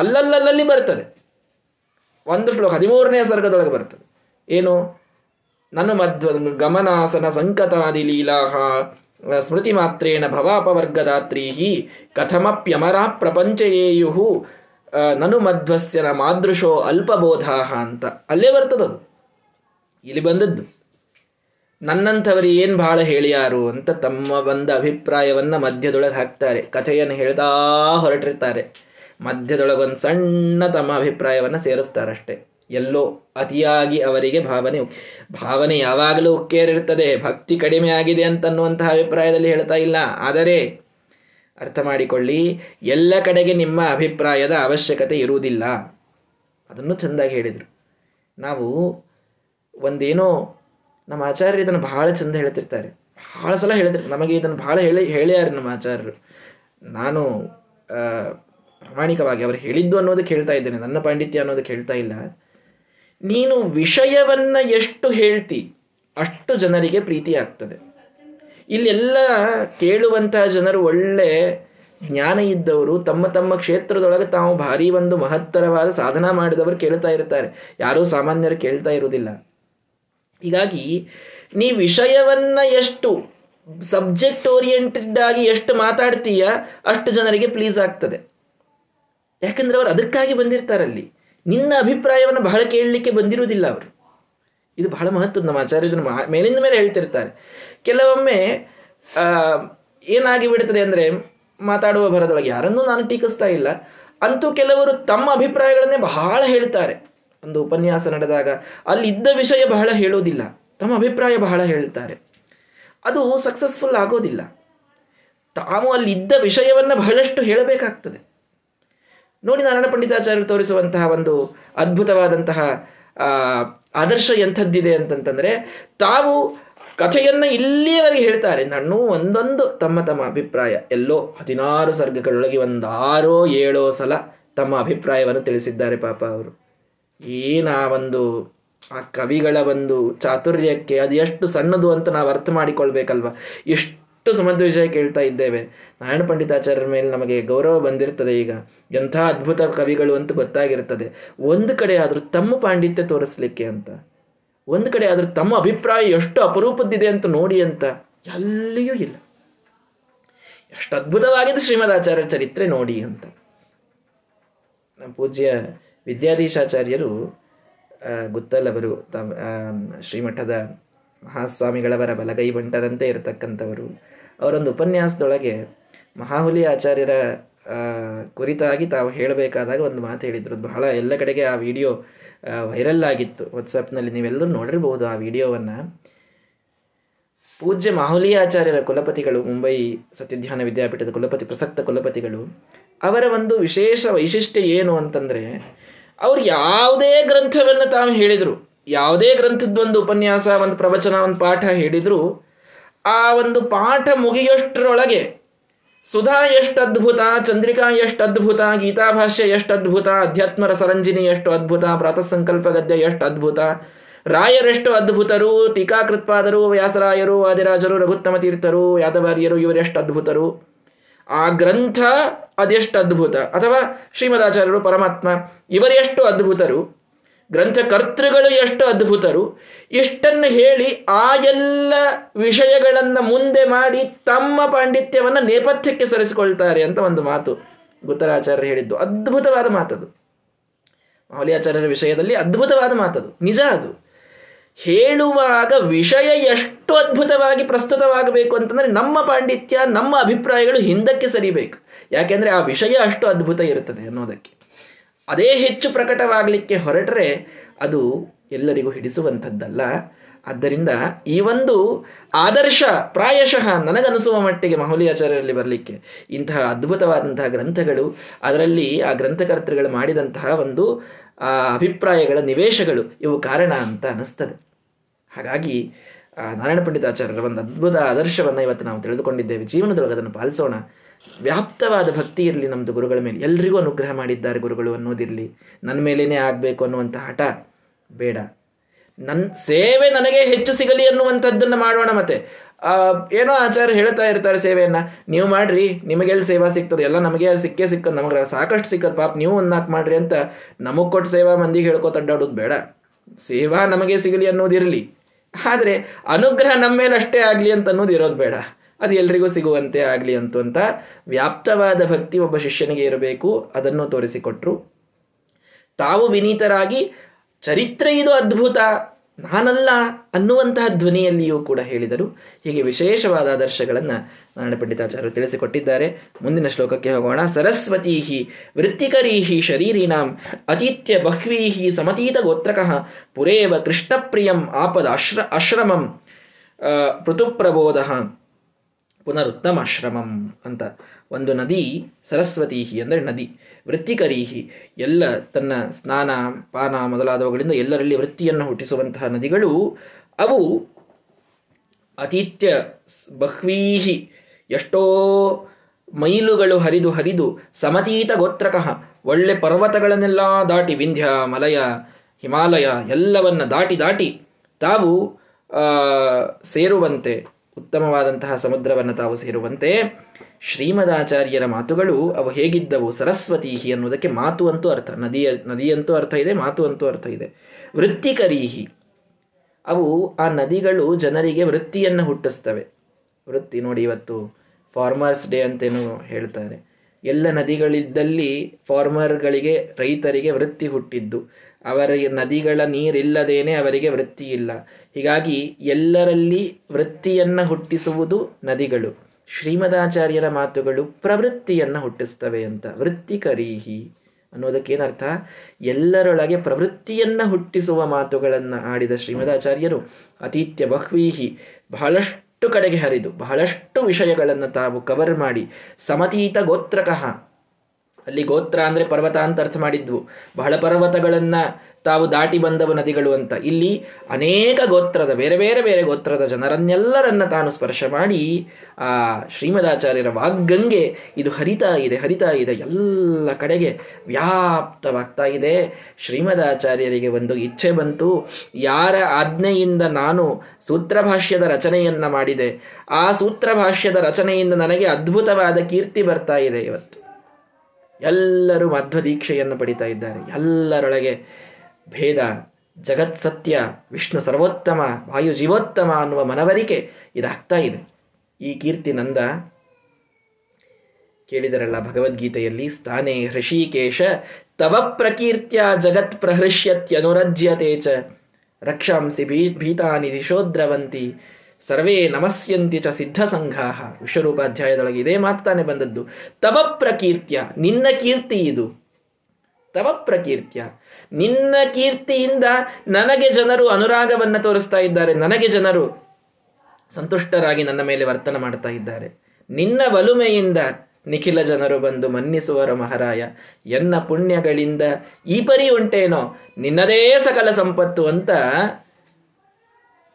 ಅಲ್ಲಲ್ಲಲ್ಲಿ ಬರ್ತದೆ. ಒಂದು ಶ್ಲೋಕ ಹದಿಮೂರನೇ ಸರ್ಗದೊಳಗೆ ಬರ್ತದೆ. ಏನು, ನನ್ನ ಮಧ್ವ ಗಮನಾಸನ ಸಂಕತಾದಿ ಲೀಲಾಹ ಸ್ಮೃತಿ ಮಾತ್ರೇಣ ಭವಾಪವರ್ಗದಾತ್ರೀಹಿ ಕಥಮಪ್ಯಮರಾ ಪ್ರಪಂಚಯೇಯು ನನು ಮಧ್ವಸ್ಯನ ಮಾದೃಶೋ ಅಲ್ಪಬೋಧಾಹ ಅಂತ ಅಲ್ಲೇ ಬರ್ತದದು. ಇಲ್ಲಿ ಬಂದದ್ದು. ನನ್ನಂಥವರು ಏನು ಬಹಳ ಹೇಳಿಯಾರು ಅಂತ ತಮ್ಮ ಬಂದ ಅಭಿಪ್ರಾಯವನ್ನ ಮಧ್ಯದೊಳಗೆ ಹಾಕ್ತಾರೆ. ಕಥೆಯನ್ನು ಹೇಳ್ತಾ ಹೊರಟಿರ್ತಾರೆ, ಮಧ್ಯದೊಳಗೊಂದು ಸಣ್ಣ ತಮ್ಮ ಅಭಿಪ್ರಾಯವನ್ನು ಸೇರಿಸ್ತಾರಷ್ಟೆ. ಎಲ್ಲೋ ಅತಿಯಾಗಿ ಅವರಿಗೆ ಭಾವನೆ ಭಾವನೆ ಯಾವಾಗಲೂ ಉಕ್ಕೇರಿರ್ತದೆ. ಭಕ್ತಿ ಕಡಿಮೆ ಆಗಿದೆ ಅಂತನ್ನುವಂತಹ ಅಭಿಪ್ರಾಯದಲ್ಲಿ ಹೇಳ್ತಾ ಇಲ್ಲ. ಆದರೆ ಅರ್ಥ ಮಾಡಿಕೊಳ್ಳಿ, ಎಲ್ಲ ಕಡೆಗೆ ನಿಮ್ಮ ಅಭಿಪ್ರಾಯದ ಅವಶ್ಯಕತೆ ಇರುವುದಿಲ್ಲ. ಅದನ್ನು ಚೆಂದಾಗಿ ಹೇಳಿದರು. ನಾವು ಒಂದೇನೋ ನಮ್ಮ ಆಚಾರ್ಯರು ಇದನ್ನು ಬಹಳ ಚೆಂದ ಹೇಳ್ತಿರ್ತಾರೆ, ಬಹಳ ಸಲ ಹೇಳ್ತಿರ್ತಾರೆ. ನಮಗೆ ಇದನ್ನು ಬಹಳ ಹೇಳಿ ಹೇಳ್ಯಾರ ನಮ್ಮ ಆಚಾರ್ಯರು. ನಾನು ಪ್ರಾಮಾಣಿಕವಾಗಿ ಅವರು ಹೇಳಿದ್ದು ಅನ್ನೋದಕ್ಕೆ ಹೇಳ್ತಾ ಇದ್ದೇನೆ, ನನ್ನ ಪಾಂಡಿತ್ಯ ಅನ್ನೋದಕ್ಕೆ ಹೇಳ್ತಾ ಇಲ್ಲ. ನೀನು ವಿಷಯವನ್ನು ಎಷ್ಟು ಹೇಳ್ತಿ ಅಷ್ಟು ಜನರಿಗೆ ಪ್ರೀತಿ ಆಗ್ತದೆ. ಇಲ್ಲೆಲ್ಲ ಕೇಳುವಂತಹ ಜನರು ಒಳ್ಳೆ ಜ್ಞಾನ ಇದ್ದವರು, ತಮ್ಮ ತಮ್ಮ ಕ್ಷೇತ್ರದೊಳಗೆ ತಾವು ಭಾರಿ ಒಂದು ಮಹತ್ತರವಾದ ಸಾಧನ ಮಾಡಿದವರು ಕೇಳ್ತಾ ಇರ್ತಾರೆ. ಯಾರೂ ಸಾಮಾನ್ಯರು ಕೇಳ್ತಾ ಇರುವುದಿಲ್ಲ. ಹೀಗಾಗಿ ನೀ ವಿಷಯವನ್ನು ಎಷ್ಟು ಸಬ್ಜೆಕ್ಟ್ ಓರಿಯೆಂಟೆಡ್ ಆಗಿ ಎಷ್ಟು ಮಾತಾಡ್ತೀಯ ಅಷ್ಟು ಜನರಿಗೆ ಪ್ಲೀಸ್ ಆಗ್ತದೆ. ಯಾಕಂದ್ರೆ ಅವರು ಅದಕ್ಕಾಗಿ ಬಂದಿರ್ತಾರಲ್ಲಿ, ನಿನ್ನ ಅಭಿಪ್ರಾಯವನ್ನು ಬಹಳ ಕೇಳಲಿಕ್ಕೆ ಬಂದಿರುವುದಿಲ್ಲ ಅವರು. ಇದು ಬಹಳ ಮಹತ್ವದ. ನಮ್ಮ ಆಚಾರ್ಯರು ಮೇಲಿಂದ ಮೇಲೆ ಹೇಳ್ತಿರ್ತಾರೆ. ಕೆಲವೊಮ್ಮೆ ಏನಾಗಿ ಬಿಡ್ತದೆ ಅಂದರೆ, ಮಾತಾಡುವ ಭರದೊಳಗೆ ಯಾರನ್ನೂ ನಾನು ಟೀಕಿಸ್ತಾ ಇಲ್ಲ, ಅಂತೂ ಕೆಲವರು ತಮ್ಮ ಅಭಿಪ್ರಾಯಗಳನ್ನೇ ಬಹಳ ಹೇಳ್ತಾರೆ. ಒಂದು ಉಪನ್ಯಾಸ ನಡೆದಾಗ ಅಲ್ಲಿದ್ದ ವಿಷಯ ಬಹಳ ಹೇಳೋದಿಲ್ಲ, ತಮ್ಮ ಅಭಿಪ್ರಾಯ ಬಹಳ ಹೇಳ್ತಾರೆ. ಅದು ಸಕ್ಸಸ್ಫುಲ್ ಆಗೋದಿಲ್ಲ. ತಾವು ಅಲ್ಲಿದ್ದ ವಿಷಯವನ್ನು ಬಹಳಷ್ಟು ಹೇಳಬೇಕಾಗ್ತದೆ. ನೋಡಿ, ನಾರಾಯಣ ಪಂಡಿತಾಚಾರ್ಯರು ತೋರಿಸುವಂತಹ ಒಂದು ಅದ್ಭುತವಾದಂತಹ ಆದರ್ಶ ಎಂಥದ್ದಿದೆ ಅಂತಂತಂದರೆ, ತಾವು ಕಥೆಯನ್ನು ಇಲ್ಲಿಯವರೆಗೆ ಹೇಳ್ತಾರೆ. ನಾನು ಒಂದೊಂದು ತಮ್ಮ ತಮ್ಮ ಅಭಿಪ್ರಾಯ ಎಲ್ಲೋ ಹದಿನಾರು ಸರ್ಗಗಳೊಳಗೆ ಒಂದು ಆರೋ ಏಳೋ ಸಲ ತಮ್ಮ ಅಭಿಪ್ರಾಯವನ್ನು ತಿಳಿಸಿದ್ದಾರೆ ಪಾಪ ಅವರು. ಏನ ಒಂದು ಆ ಕವಿಗಳ ಒಂದು ಚಾತುರ್ಯಕ್ಕೆ ಅದು ಎಷ್ಟು ಸಣ್ಣದು ಅಂತ ನಾವು ಅರ್ಥ ಮಾಡಿಕೊಳ್ಬೇಕಲ್ವ. ಎಷ್ಟು ಅಷ್ಟು ಸಮುದ್ರ ವಿಷಯ ಕೇಳ್ತಾ ಇದ್ದೇವೆ. ನಾರಾಯಣ ಪಂಡಿತಾಚಾರ್ಯರ ಮೇಲೆ ನಮಗೆ ಗೌರವ ಬಂದಿರ್ತದೆ. ಈಗ ಎಂಥ ಅದ್ಭುತ ಕವಿಗಳು ಅಂತೂ ಗೊತ್ತಾಗಿರ್ತದೆ. ಒಂದು ಕಡೆ ಆದರೂ ತಮ್ಮ ಪಾಂಡಿತ್ಯ ತೋರಿಸ್ಲಿಕ್ಕೆ ಅಂತ, ಒಂದು ಕಡೆ ಆದರೂ ತಮ್ಮ ಅಭಿಪ್ರಾಯ ಎಷ್ಟು ಅಪರೂಪದ್ದಿದೆ ಅಂತ ನೋಡಿ ಅಂತ ಎಲ್ಲಿಯೂ ಇಲ್ಲ. ಎಷ್ಟು ಅದ್ಭುತವಾಗಿದೆ ಶ್ರೀಮದ್ ಆಚಾರ್ಯರ ಚರಿತ್ರೆ ನೋಡಿ ಅಂತ. ನಮ್ಮ ಪೂಜ್ಯ ವಿದ್ಯಾಧೀಶಾಚಾರ್ಯರು ಗುತ್ತಲವರು, ತಮ್ಮ ಶ್ರೀಮಠದ ಮಹಾಸ್ವಾಮಿಗಳವರ ಬಲಗೈ ಬಂಟರಂತೆ ಇರತಕ್ಕಂಥವರು, ಅವರೊಂದು ಉಪನ್ಯಾಸದೊಳಗೆ ಮಹಾಹುಲಿ ಆಚಾರ್ಯರ ಕುರಿತಾಗಿ ತಾವು ಹೇಳಬೇಕಾದಾಗ ಒಂದು ಮಾತು ಹೇಳಿದರು. ಬಹಳ ಎಲ್ಲ ಕಡೆಗೆ ಆ ವಿಡಿಯೋ ವೈರಲ್ ಆಗಿತ್ತು. ವಾಟ್ಸಪ್ನಲ್ಲಿ ನೀವೆಲ್ಲರೂ ನೋಡಿರಬಹುದು ಆ ವಿಡಿಯೋವನ್ನು. ಪೂಜ್ಯ ಮಹಾಹುಲಿ ಆಚಾರ್ಯರ ಕುಲಪತಿಗಳು, ಮುಂಬೈ ಸತ್ಯಧ್ಯಾನ ವಿದ್ಯಾಪೀಠದ ಕುಲಪತಿ, ಪ್ರಸಕ್ತ ಕುಲಪತಿಗಳು, ಅವರ ಒಂದು ವಿಶೇಷ ವೈಶಿಷ್ಟ್ಯ ಏನು ಅಂತಂದರೆ, ಅವರು ಯಾವುದೇ ಗ್ರಂಥವನ್ನು ತಾವು ಹೇಳಿದರು, ಯಾವುದೇ ಗ್ರಂಥದ ಒಂದು ಉಪನ್ಯಾಸ, ಒಂದು ಪ್ರವಚನ, ಒಂದು ಪಾಠ ಹೇಳಿದ್ರು, ಆ ಒಂದು ಪಾಠ ಮುಗಿಯೋಷ್ಟರೊಳಗೆ ಸುಧಾ ಎಷ್ಟು ಅದ್ಭುತ, ಚಂದ್ರಿಕಾ ಎಷ್ಟು ಅದ್ಭುತ, ಗೀತಾಭಾಷ್ಯ ಎಷ್ಟು ಅದ್ಭುತ, ಅಧ್ಯಾತ್ಮ ರಸರಂಜಿನಿ ಎಷ್ಟು ಅದ್ಭುತ, ಪ್ರಾತಃ ಸಂಕಲ್ಪ ಗದ್ಯ ಎಷ್ಟು ಅದ್ಭುತ, ರಾಯರೆಷ್ಟು ಅದ್ಭುತರು, ಟೀಕಾಕೃತ್ಪಾದರು, ವ್ಯಾಸರಾಯರು, ವಾದಿರಾಜರು, ರಘುತ್ತಮ ತೀರ್ಥರು, ಯಾದವಾರ್ಯರು, ಇವರೆಷ್ಟು ಅದ್ಭುತರು, ಆ ಗ್ರಂಥ ಅದೆಷ್ಟು ಅದ್ಭುತ, ಅಥವಾ ಶ್ರೀಮದಾಚಾರ್ಯರು ಪರಮಾತ್ಮ ಇವರೆಷ್ಟು ಅದ್ಭುತರು, ಗ್ರಂಥಕರ್ತೃಗಳು ಎಷ್ಟು ಅದ್ಭುತರು, ಇಷ್ಟನ್ನು ಹೇಳಿ ಆ ಎಲ್ಲ ವಿಷಯಗಳನ್ನು ಮುಂದೆ ಮಾಡಿ ತಮ್ಮ ಪಾಂಡಿತ್ಯವನ್ನು ನೇಪಥ್ಯಕ್ಕೆ ಸರಿಸಿಕೊಳ್ತಾರೆ ಅಂತ ಒಂದು ಮಾತು ಗುತ್ತರಾಚಾರ್ಯರು ಹೇಳಿದ್ದು. ಅದ್ಭುತವಾದ ಮಾತದು. ಮೌಲಿ ಆಚಾರ್ಯರ ವಿಷಯದಲ್ಲಿ ಅದ್ಭುತವಾದ ಮಾತದು, ನಿಜ ಅದು. ಹೇಳುವಾಗ ವಿಷಯ ಎಷ್ಟು ಅದ್ಭುತವಾಗಿ ಪ್ರಸ್ತುತವಾಗಬೇಕು ಅಂತಂದರೆ ನಮ್ಮ ಪಾಂಡಿತ್ಯ, ನಮ್ಮ ಅಭಿಪ್ರಾಯಗಳು ಹಿಂದಕ್ಕೆ ಸರಿಬೇಕು. ಯಾಕೆಂದರೆ ಆ ವಿಷಯ ಅಷ್ಟು ಅದ್ಭುತ ಇರುತ್ತದೆ ಅನ್ನೋದಕ್ಕೆ. ಅದೇ ಹೆಚ್ಚು ಪ್ರಕಟವಾಗಲಿಕ್ಕೆ ಹೊರಟರೆ ಅದು ಎಲ್ಲರಿಗೂ ಹಿಡಿಸುವಂಥದ್ದಲ್ಲ. ಆದ್ದರಿಂದ ಈ ಒಂದು ಆದರ್ಶ ಪ್ರಾಯಶಃ ನನಗನಿಸುವ ಮಟ್ಟಿಗೆ ಮಹೌಲಿ ಆಚಾರ್ಯರಲ್ಲಿ ಬರಲಿಕ್ಕೆ ಇಂತಹ ಅದ್ಭುತವಾದಂತಹ ಗ್ರಂಥಗಳು, ಅದರಲ್ಲಿ ಆ ಗ್ರಂಥಕರ್ತೃಗಳು ಮಾಡಿದಂತಹ ಒಂದು ಅಭಿಪ್ರಾಯಗಳ ನಿವೇಶಗಳು, ಇವು ಕಾರಣ ಅಂತ ಅನ್ನಿಸ್ತದೆ. ಹಾಗಾಗಿ ನಾರಾಯಣ ಪಂಡಿತಾಚಾರ್ಯರ ಒಂದು ಅದ್ಭುತ ಆದರ್ಶವನ್ನು ಇವತ್ತು ನಾವು ತಿಳಿದುಕೊಂಡಿದ್ದೇವೆ. ಜೀವನದೊಳಗೆ ಅದನ್ನು ಪಾಲಿಸೋಣ. ವ್ಯಾಪ್ತವಾದ ಭಕ್ತಿ ಇರಲಿ ನಮ್ಮದು ಗುರುಗಳ ಮೇಲೆ. ಎಲ್ರಿಗೂ ಅನುಗ್ರಹ ಮಾಡಿದ್ದಾರೆ ಗುರುಗಳು ಅನ್ನೋದಿರಲಿ, ನನ್ನ ಮೇಲೇನೆ ಆಗಬೇಕು ಅನ್ನುವಂಥ ಹಠ ಬೇಡ. ನನ್ನ ಸೇವೆ ನನಗೆ ಹೆಚ್ಚು ಸಿಗಲಿ ಅನ್ನುವಂಥದ್ದನ್ನು ಮಾಡೋಣ. ಮತ್ತೆ ಏನೋ ಆಚಾರ್ಯ ಹೇಳ್ತಾ ಇರ್ತಾರೆ ಸೇವೆಯನ್ನು ನೀವು ಮಾಡ್ರಿ, ನಿಮಗೆಲ್ಲಿ ಸೇವಾ ಸಿಗ್ತದೆ, ಎಲ್ಲ ನಮಗೆ ಸಿಕ್ಕೇ ಸಿಕ್ಕದು, ನಮಗೆ ಸಾಕಷ್ಟು ಸಿಕ್ಕದ, ಪಾಪ ನೀವು ಒಂದು ನಾಲ್ಕು ಮಾಡ್ರಿ ಅಂತ ನಮಗೆ ಕೊಟ್ಟು ಸೇವಾ ಮಂದಿಗೆ ಹೇಳ್ಕೊತ ಅಡ್ಡಾಡೋದು ಬೇಡ. ಸೇವಾ ನಮಗೆ ಸಿಗಲಿ ಅನ್ನೋದಿರಲಿ, ಆದರೆ ಅನುಗ್ರಹ ನಮ್ಮ ಮೇಲೆ ಅಷ್ಟೇ ಆಗಲಿ ಅಂತ ಅನ್ನೋದು ಇರೋದು ಬೇಡ. ಅದು ಎಲ್ರಿಗೂ ಸಿಗುವಂತೆ ಆಗಲಿ ಅಂತೂ ಅಂತ ವ್ಯಾಪ್ತವಾದ ಭಕ್ತಿ ಒಬ್ಬ ಶಿಷ್ಯನಿಗೆ ಇರಬೇಕು. ಅದನ್ನು ತೋರಿಸಿಕೊಟ್ರು. ತಾವು ವಿನೀತರಾಗಿ ಚರಿತ್ರೆ ಇದು ಅದ್ಭುತ, ನಾನಲ್ಲ ಅನ್ನುವಂತಹ ಧ್ವನಿಯಲ್ಲಿಯೂ ಕೂಡ ಹೇಳಿದರು. ಹೀಗೆ ವಿಶೇಷವಾದ ಆದರ್ಶಗಳನ್ನು ನಾರಾಯಣ ಪಂಡಿತಾಚಾರ್ಯರು ತಿಳಿಸಿಕೊಟ್ಟಿದ್ದಾರೆ. ಮುಂದಿನ ಶ್ಲೋಕಕ್ಕೆ ಹೋಗೋಣ. ಸರಸ್ವತೀಹಿ ವೃತ್ತಿಕರೀಹಿ ಶರೀರಿಣಾಂ ಅತೀತ್ಯ ಬಹ್ವೀಹಿ ಸಮತೀತ ಗೋತ್ರಕಃ ಪುರೇವ ಕೃಷ್ಣಪ್ರಿಯಂ ಆಪದ ಅಶ್ರ ಅಶ್ರಮಂ ಪೃಥುಪ್ರಬೋಧ ಪುನರುತ್ತಮಾಶ್ರಮಂ ಅಂತ. ಒಂದು ನದಿ ಸರಸ್ವತೀಹಿ ಅಂದರೆ ನದಿ, ವೃತ್ತಿಕರೀಹಿ ಎಲ್ಲ ತನ್ನ ಸ್ನಾನ ಪಾನ ಮೊದಲಾದವುಗಳಿಂದ ಎಲ್ಲರಲ್ಲಿ ವೃತ್ತಿಯನ್ನು ಹುಟ್ಟಿಸುವಂತಹ ನದಿಗಳು ಅವು ಅತೀತ್ಯ ಬಹ್ವೀಹಿ ಎಷ್ಟೋ ಮೈಲುಗಳು ಹರಿದು ಹರಿದು ಸಮತೀತ ಗೋತ್ರಕಃ ಒಳ್ಳೆ ಪರ್ವತಗಳನ್ನೆಲ್ಲ ದಾಟಿ ವಿಂಧ್ಯ ಮಲಯ ಹಿಮಾಲಯ ಎಲ್ಲವನ್ನು ದಾಟಿ ದಾಟಿ ತಾವು ಸೇರುವಂತೆ ಉತ್ತಮವಾದಂತಹ ಸಮುದ್ರವನ್ನು ತಾವು ಸೇರುವಂತೆ. ಶ್ರೀಮದಾಚಾರ್ಯರ ಮಾತುಗಳು ಅವು ಹೇಗಿದ್ದವು? ಸರಸ್ವತೀಹಿ ಅನ್ನುವುದಕ್ಕೆ ಮಾತು ಅಂತೂ ಅರ್ಥ, ನದಿಯ ನದಿಯಂತೂ ಅರ್ಥ ಇದೆ, ಮಾತು ಅಂತೂ ಅರ್ಥ ಇದೆ. ವೃತ್ತಿಕರೀಹಿ ಅವು ಆ ನದಿಗಳು ಜನರಿಗೆ ವೃತ್ತಿಯನ್ನು ಹುಟ್ಟಿಸ್ತವೆ. ವೃತ್ತಿ ನೋಡಿ, ಇವತ್ತು ಫಾರ್ಮರ್ಸ್ ಡೇ ಅಂತೇನೋ ಹೇಳ್ತಾರೆ. ಎಲ್ಲ ನದಿಗಳಿದ್ದಲ್ಲಿ ಫಾರ್ಮರ್ಗಳಿಗೆ, ರೈತರಿಗೆ ವೃತ್ತಿ ಹುಟ್ಟಿದ್ದು, ಅವರ ನದಿಗಳ ನೀರಿಲ್ಲದೇನೆ ಅವರಿಗೆ ವೃತ್ತಿ ಇಲ್ಲ. ಹೀಗಾಗಿ ಎಲ್ಲರಲ್ಲಿ ವೃತ್ತಿಯನ್ನು ಹುಟ್ಟಿಸುವುದು ನದಿಗಳು. ಶ್ರೀಮದಾಚಾರ್ಯರ ಮಾತುಗಳು ಪ್ರವೃತ್ತಿಯನ್ನು ಹುಟ್ಟಿಸ್ತವೆ ಅಂತ. ವೃತ್ತಿಕರೀಹಿ ಅನ್ನೋದಕ್ಕೇನರ್ಥ? ಎಲ್ಲರೊಳಗೆ ಪ್ರವೃತ್ತಿಯನ್ನು ಹುಟ್ಟಿಸುವ ಮಾತುಗಳನ್ನು ಆಡಿದ ಶ್ರೀಮದಾಚಾರ್ಯರು ಅತೀತ್ಯ ಬಹ್ವೀಹಿ ಬಹಳಷ್ಟು ಕಡೆಗೆ ಹರಿದು ಬಹಳಷ್ಟು ವಿಷಯಗಳನ್ನು ತಾವು ಕವರ್ ಮಾಡಿ ಸಮತೀತ ಗೋತ್ರಕಃ, ಅಲ್ಲಿ ಗೋತ್ರ ಅಂದರೆ ಪರ್ವತ ಅಂತ ಅರ್ಥ ಮಾಡಿದ್ವು, ಬಹಳ ಪರ್ವತಗಳನ್ನು ತಾವು ದಾಟಿ ಬಂದವು ನದಿಗಳು ಅಂತ. ಇಲ್ಲಿ ಅನೇಕ ಗೋತ್ರದ ಬೇರೆ ಬೇರೆ ಬೇರೆ ಗೋತ್ರದ ಜನರನ್ನೆಲ್ಲರನ್ನ ತಾನು ಸ್ಪರ್ಶ ಮಾಡಿ ಆ ಶ್ರೀಮದಾಚಾರ್ಯರ ವಾಗ್ಗಂಗೆ ಇದು ಹರಿತಾ ಇದೆ ಹರಿತಾ ಇದೆ ಎಲ್ಲ ಕಡೆಗೆ ವ್ಯಾಪ್ತವಾಗ್ತಾ ಇದೆ. ಶ್ರೀಮದಾಚಾರ್ಯರಿಗೆ ಒಂದು ಇಚ್ಛೆ ಬಂತು, ಯಾರ ಆಜ್ಞೆಯಿಂದ ನಾನು ಸೂತ್ರಭಾಷ್ಯದ ರಚನೆಯನ್ನು ಮಾಡಿದೆ, ಆ ಸೂತ್ರಭಾಷ್ಯದ ರಚನೆಯಿಂದ ನನಗೆ ಅದ್ಭುತವಾದ ಕೀರ್ತಿ ಬರ್ತಾ ಇದೆ. ಇವತ್ತು ಎಲ್ಲರೂ ಮಧ್ವದೀಕ್ಷೆಯನ್ನು ಪಡಿತಾ ಇದ್ದಾರೆ. ಎಲ್ಲರೊಳಗೆ ಭೇದ, ಜಗತ್ಸತ್ಯ, ವಿಷ್ಣು ಸರ್ವೋತ್ತಮ, ವಾಯು ಜೀವೋತ್ತಮ ಅನ್ನುವ ಮನವರಿಕೆ ಇದಾಗ್ತಾ ಇದೆ. ಈ ಕೀರ್ತಿ ನಂದ. ಕೇಳಿದರಲ್ಲ ಭಗವದ್ಗೀತೆಯಲ್ಲಿ, ಸ್ಥಾನೇ ಹೃಷೀಕೇಶ ತವ ಪ್ರಕೀರ್ತ್ಯ ಜಗತ್ ಪ್ರಹೃಷ್ಯತ್ಯನುರಜ್ಯತೆ ಚ ರಕ್ಷಾಂಸಿ ಭೀ ಭೀತಾನಿ ದಿಶೋದ್ರವಂತಿ ಸರ್ವೇ ನಮಸ್ಯಂತಿ ಚ ಸಿದ್ಧಸಂಘಾಹ. ವಿಶ್ವರೂಪಾಧ್ಯಾಯದೊಳಗೆ ಇದೇ ಮಾತಾನೆ ಬಂದದ್ದು. ತವ ಪ್ರಕೀರ್ತ್ಯ, ನಿನ್ನ ಕೀರ್ತಿ ಇದು. ತವ ಪ್ರಕೀರ್ತ್ಯ, ನಿನ್ನ ಕೀರ್ತಿಯಿಂದ ನನಗೆ ಜನರು ಅನುರಾಗವನ್ನು ತೋರಿಸ್ತಾ ಇದ್ದಾರೆ, ನನಗೆ ಜನರು ಸಂತುಷ್ಟರಾಗಿ ನನ್ನ ಮೇಲೆ ವರ್ತನೆ ಮಾಡ್ತಾ ಇದ್ದಾರೆ. ನಿನ್ನ ಬಲುಮೆಯಿಂದ ನಿಖಿಲ ಜನರು ಬಂದು ಮನ್ನಿಸುವರು ಮಹಾರಾಯ, ಎನ್ನ ಪುಣ್ಯಗಳಿಂದ ಈ ಪರಿ ಉಂಟೇನೋ ನಿನ್ನದೇ ಸಕಲ ಸಂಪತ್ತು ಅಂತ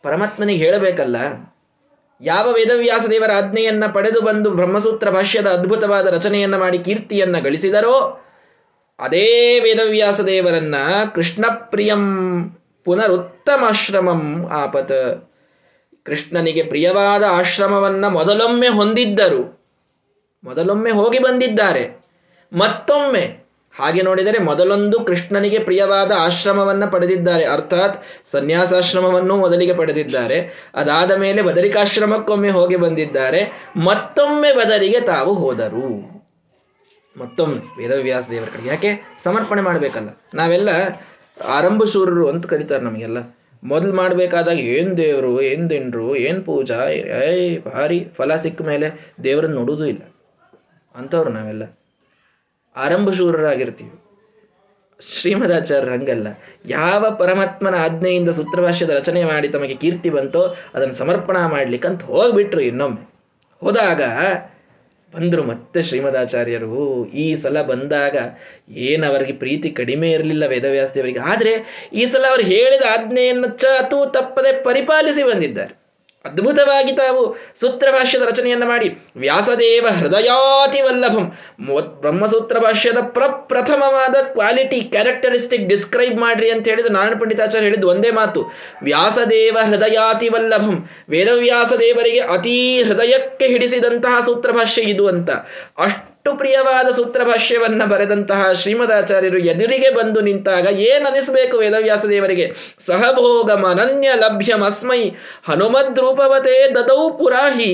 ಪರಮಾತ್ಮನಿಗೆ ಹೇಳಬೇಕಲ್ಲ. ಯಾವ ವೇದವ್ಯಾಸ ದೇವರ ಆಜ್ಞೆಯನ್ನ ಪಡೆದು ಬಂದು ಬ್ರಹ್ಮಸೂತ್ರ ಭಾಷ್ಯದ ಅದ್ಭುತವಾದ ರಚನೆಯನ್ನ ಮಾಡಿ ಕೀರ್ತಿಯನ್ನ ಗಳಿಸಿದರೋ ಅದೇ ವೇದವ್ಯಾಸ ದೇವರನ್ನ ಕೃಷ್ಣಪ್ರಿಯಂ ಪುನರುತ್ತಮಾಶ್ರಮಂ ಆಪತ್, ಕೃಷ್ಣನಿಗೆ ಪ್ರಿಯವಾದ ಆಶ್ರಮವನ್ನ ಮೊದಲೊಮ್ಮೆ ಹೊಂದಿದ್ದರು, ಮೊದಲೊಮ್ಮೆ ಹೋಗಿ ಬಂದಿದ್ದಾರೆ, ಮತ್ತೊಮ್ಮೆ ಹಾಗೆ ನೋಡಿದರೆ ಮೊದಲೊಂದು ಕೃಷ್ಣನಿಗೆ ಪ್ರಿಯವಾದ ಆಶ್ರಮವನ್ನ ಪಡೆದಿದ್ದಾರೆ, ಅರ್ಥಾತ್ ಸನ್ಯಾಸಾಶ್ರಮವನ್ನು ಮೊದಲಿಗೆ ಪಡೆದಿದ್ದಾರೆ, ಅದಾದ ಮೇಲೆ ಬದರಿಕಾಶ್ರಮಕ್ಕೊಮ್ಮೆ ಹೋಗಿ ಬಂದಿದ್ದಾರೆ, ಮತ್ತೊಮ್ಮೆ ಬದರಿಗೆ ತಾವು ಹೋದರು, ಮತ್ತೊಮ್ಮೆ ವೇದವ್ಯಾಸ ದೇವರ ಕಡೆಗೆ. ಯಾಕೆ? ಸಮರ್ಪಣೆ ಮಾಡಬೇಕಲ್ಲ. ನಾವೆಲ್ಲ ಆರಂಭಶೂರರು ಅಂತ ಕರೀತಾರೆ ನಮಗೆಲ್ಲ. ಮೊದಲು ಮಾಡಬೇಕಾದಾಗ ಏನು ದೇವರು, ಏನು ದಿಂಡ್ರು, ಏನು ಪೂಜಾ, ಏಯ್ ಭಾರಿ ಫಲ ಸಿಕ್ಕ ಮೇಲೆ ದೇವರನ್ನು ನೋಡೋದು ಇಲ್ಲ ಅಂಥವ್ರು ನಾವೆಲ್ಲ ಆರಂಭಶೂರರಾಗಿರ್ತೀವಿ. ಶ್ರೀಮದಾಚಾರ್ಯರು ಹಂಗಲ್ಲ. ಯಾವ ಪರಮಾತ್ಮನ ಆಜ್ಞೆಯಿಂದ ಸೂತ್ರಭಾಷ್ಯದ ರಚನೆ ಮಾಡಿ ತಮಗೆ ಕೀರ್ತಿ ಬಂತೋ ಅದನ್ನು ಸಮರ್ಪಣಾ ಮಾಡ್ಲಿಕ್ಕಂತ ಹೋಗ್ಬಿಟ್ರು. ಇನ್ನೊಮ್ಮೆ ಹೋದಾಗ ಬಂದರು ಮತ್ತೆ ಶ್ರೀಮದಾಚಾರ್ಯರು. ಈ ಸಲ ಬಂದಾಗ ಏನು ಅವರಿಗೆ ಪ್ರೀತಿ ಕಡಿಮೆ ಇರಲಿಲ್ಲ ವೇದವ್ಯಾಸದೇವರಿಗೆ, ಆದರೆ ಈ ಸಲ ಅವರು ಹೇಳಿದ ಆಜ್ಞೆಯನ್ನು ಚಾತು ತಪ್ಪದೆ ಪರಿಪಾಲಿಸಿ ಬಂದಿದ್ದಾರೆ. ಅದ್ಭುತವಾಗಿ ತಾವು ಸೂತ್ರ ಭಾಷ್ಯದ ರಚನೆಯನ್ನು ಮಾಡಿ ವ್ಯಾಸದೇವ ಹೃದಯಾತಿ ವಲ್ಲಭಂ, ಬ್ರಹ್ಮಸೂತ್ರ ಭಾಷ್ಯದ ಪ್ರಪ್ರಥಮವಾದ ಕ್ವಾಲಿಟಿ ಕ್ಯಾರೆಕ್ಟರಿಸ್ಟಿಕ್ ಡಿಸ್ಕ್ರೈಬ್ ಮಾಡ್ರಿ ಅಂತ ಹೇಳಿದ ನಾರಾಯಣ ಪಂಡಿತಾಚಾರ್ಯ ಹೇಳಿದ ಒಂದೇ ಮಾತು, ವ್ಯಾಸದೇವ ಹೃದಯಾತಿ ವಲ್ಲಭಂ, ವೇದವ್ಯಾಸ ದೇವರಿಗೆ ಅತೀ ಹೃದಯಕ್ಕೆ ಹಿಡಿಸಿದಂತಹ ಸೂತ್ರ ಭಾಷ್ಯ ಇದು ಅಂತ. ಅಷ್ಟು ಪ್ರಿಯವಾದ ಸೂತ್ರ ಭಾಷ್ಯವನ್ನು ಬರೆದಂತಹ ಶ್ರೀಮದಾಚಾರ್ಯರು ಎದುರಿಗೆ ಬಂದು ನಿಂತಾಗ ಏನನಿಸಬೇಕು ವೇದವ್ಯಾಸ ದೇವರಿಗೆ? ಸಹಭೋಗ ಮನನ್ಯ ಲಭ್ಯಮಸ್ಮೈ ಹನುಮದ್ ರೂಪವತೇ ದದೌ ಪುರಾಹಿ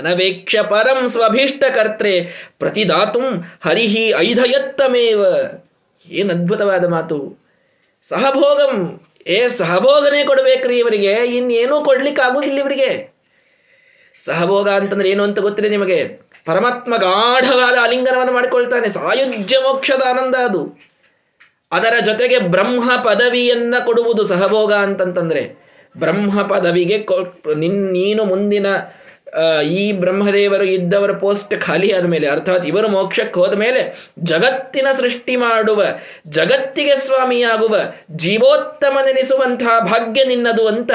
ಅನವೇಕ್ಷ ಪರಂ ಸ್ವಭೀಷ್ಟ ಕರ್ತ್ರೇ ಪ್ರತಿದಾತುಂ ಹರಿಹಿ ಐಧಯತ್ತಮೇವ. ಏನ್ ಅದ್ಭುತವಾದ ಮಾತು! ಸಹಭೋಗಂ ಏ ಸಹಭೋಗನೇ ಕೊಡ್ಬೇಕ್ರಿ ಇವರಿಗೆ, ಇನ್ನೇನೂ ಕೊಡ್ಲಿಕ್ಕೆ ಆಗುದಿಲ್ಲ ಇವರಿಗೆ. ಸಹಭೋಗ ಅಂತಂದ್ರೆ ಏನು ಅಂತ ಗೊತ್ತಿದೆ ನಿಮಗೆ? ಪರಮಾತ್ಮ ಗಾಢವಾದ ಆಲಿಂಗನವನ್ನು ಮಾಡಿಕೊಳ್ತಾನೆ, ಸಾಯುಜ್ಯ ಮೋಕ್ಷದ ಆನಂದ ಅದು. ಅದರ ಜೊತೆಗೆ ಬ್ರಹ್ಮ ಪದವಿಯನ್ನ ಕೊಡುವುದು ಸಹಭೋಗ ಅಂತಂತಂದ್ರೆ, ಬ್ರಹ್ಮ ಪದವಿಗೆ ನಿನ್ ನೀನು ಮುಂದಿನ ಈ ಬ್ರಹ್ಮದೇವರು ಇದ್ದವರ ಪೋಸ್ಟ್ ಖಾಲಿ ಆದಮೇಲೆ, ಅರ್ಥಾತ್ ಇವರು ಮೋಕ್ಷಕ್ಕೆ ಹೋದ ಮೇಲೆ, ಜಗತ್ತಿನ ಸೃಷ್ಟಿ ಮಾಡುವ, ಜಗತ್ತಿಗೆ ಸ್ವಾಮಿಯಾಗುವ, ಜೀವೋತ್ತಮನೆನಿಸುವಂತಹ ಭಾಗ್ಯ ನಿನ್ನದು ಅಂತ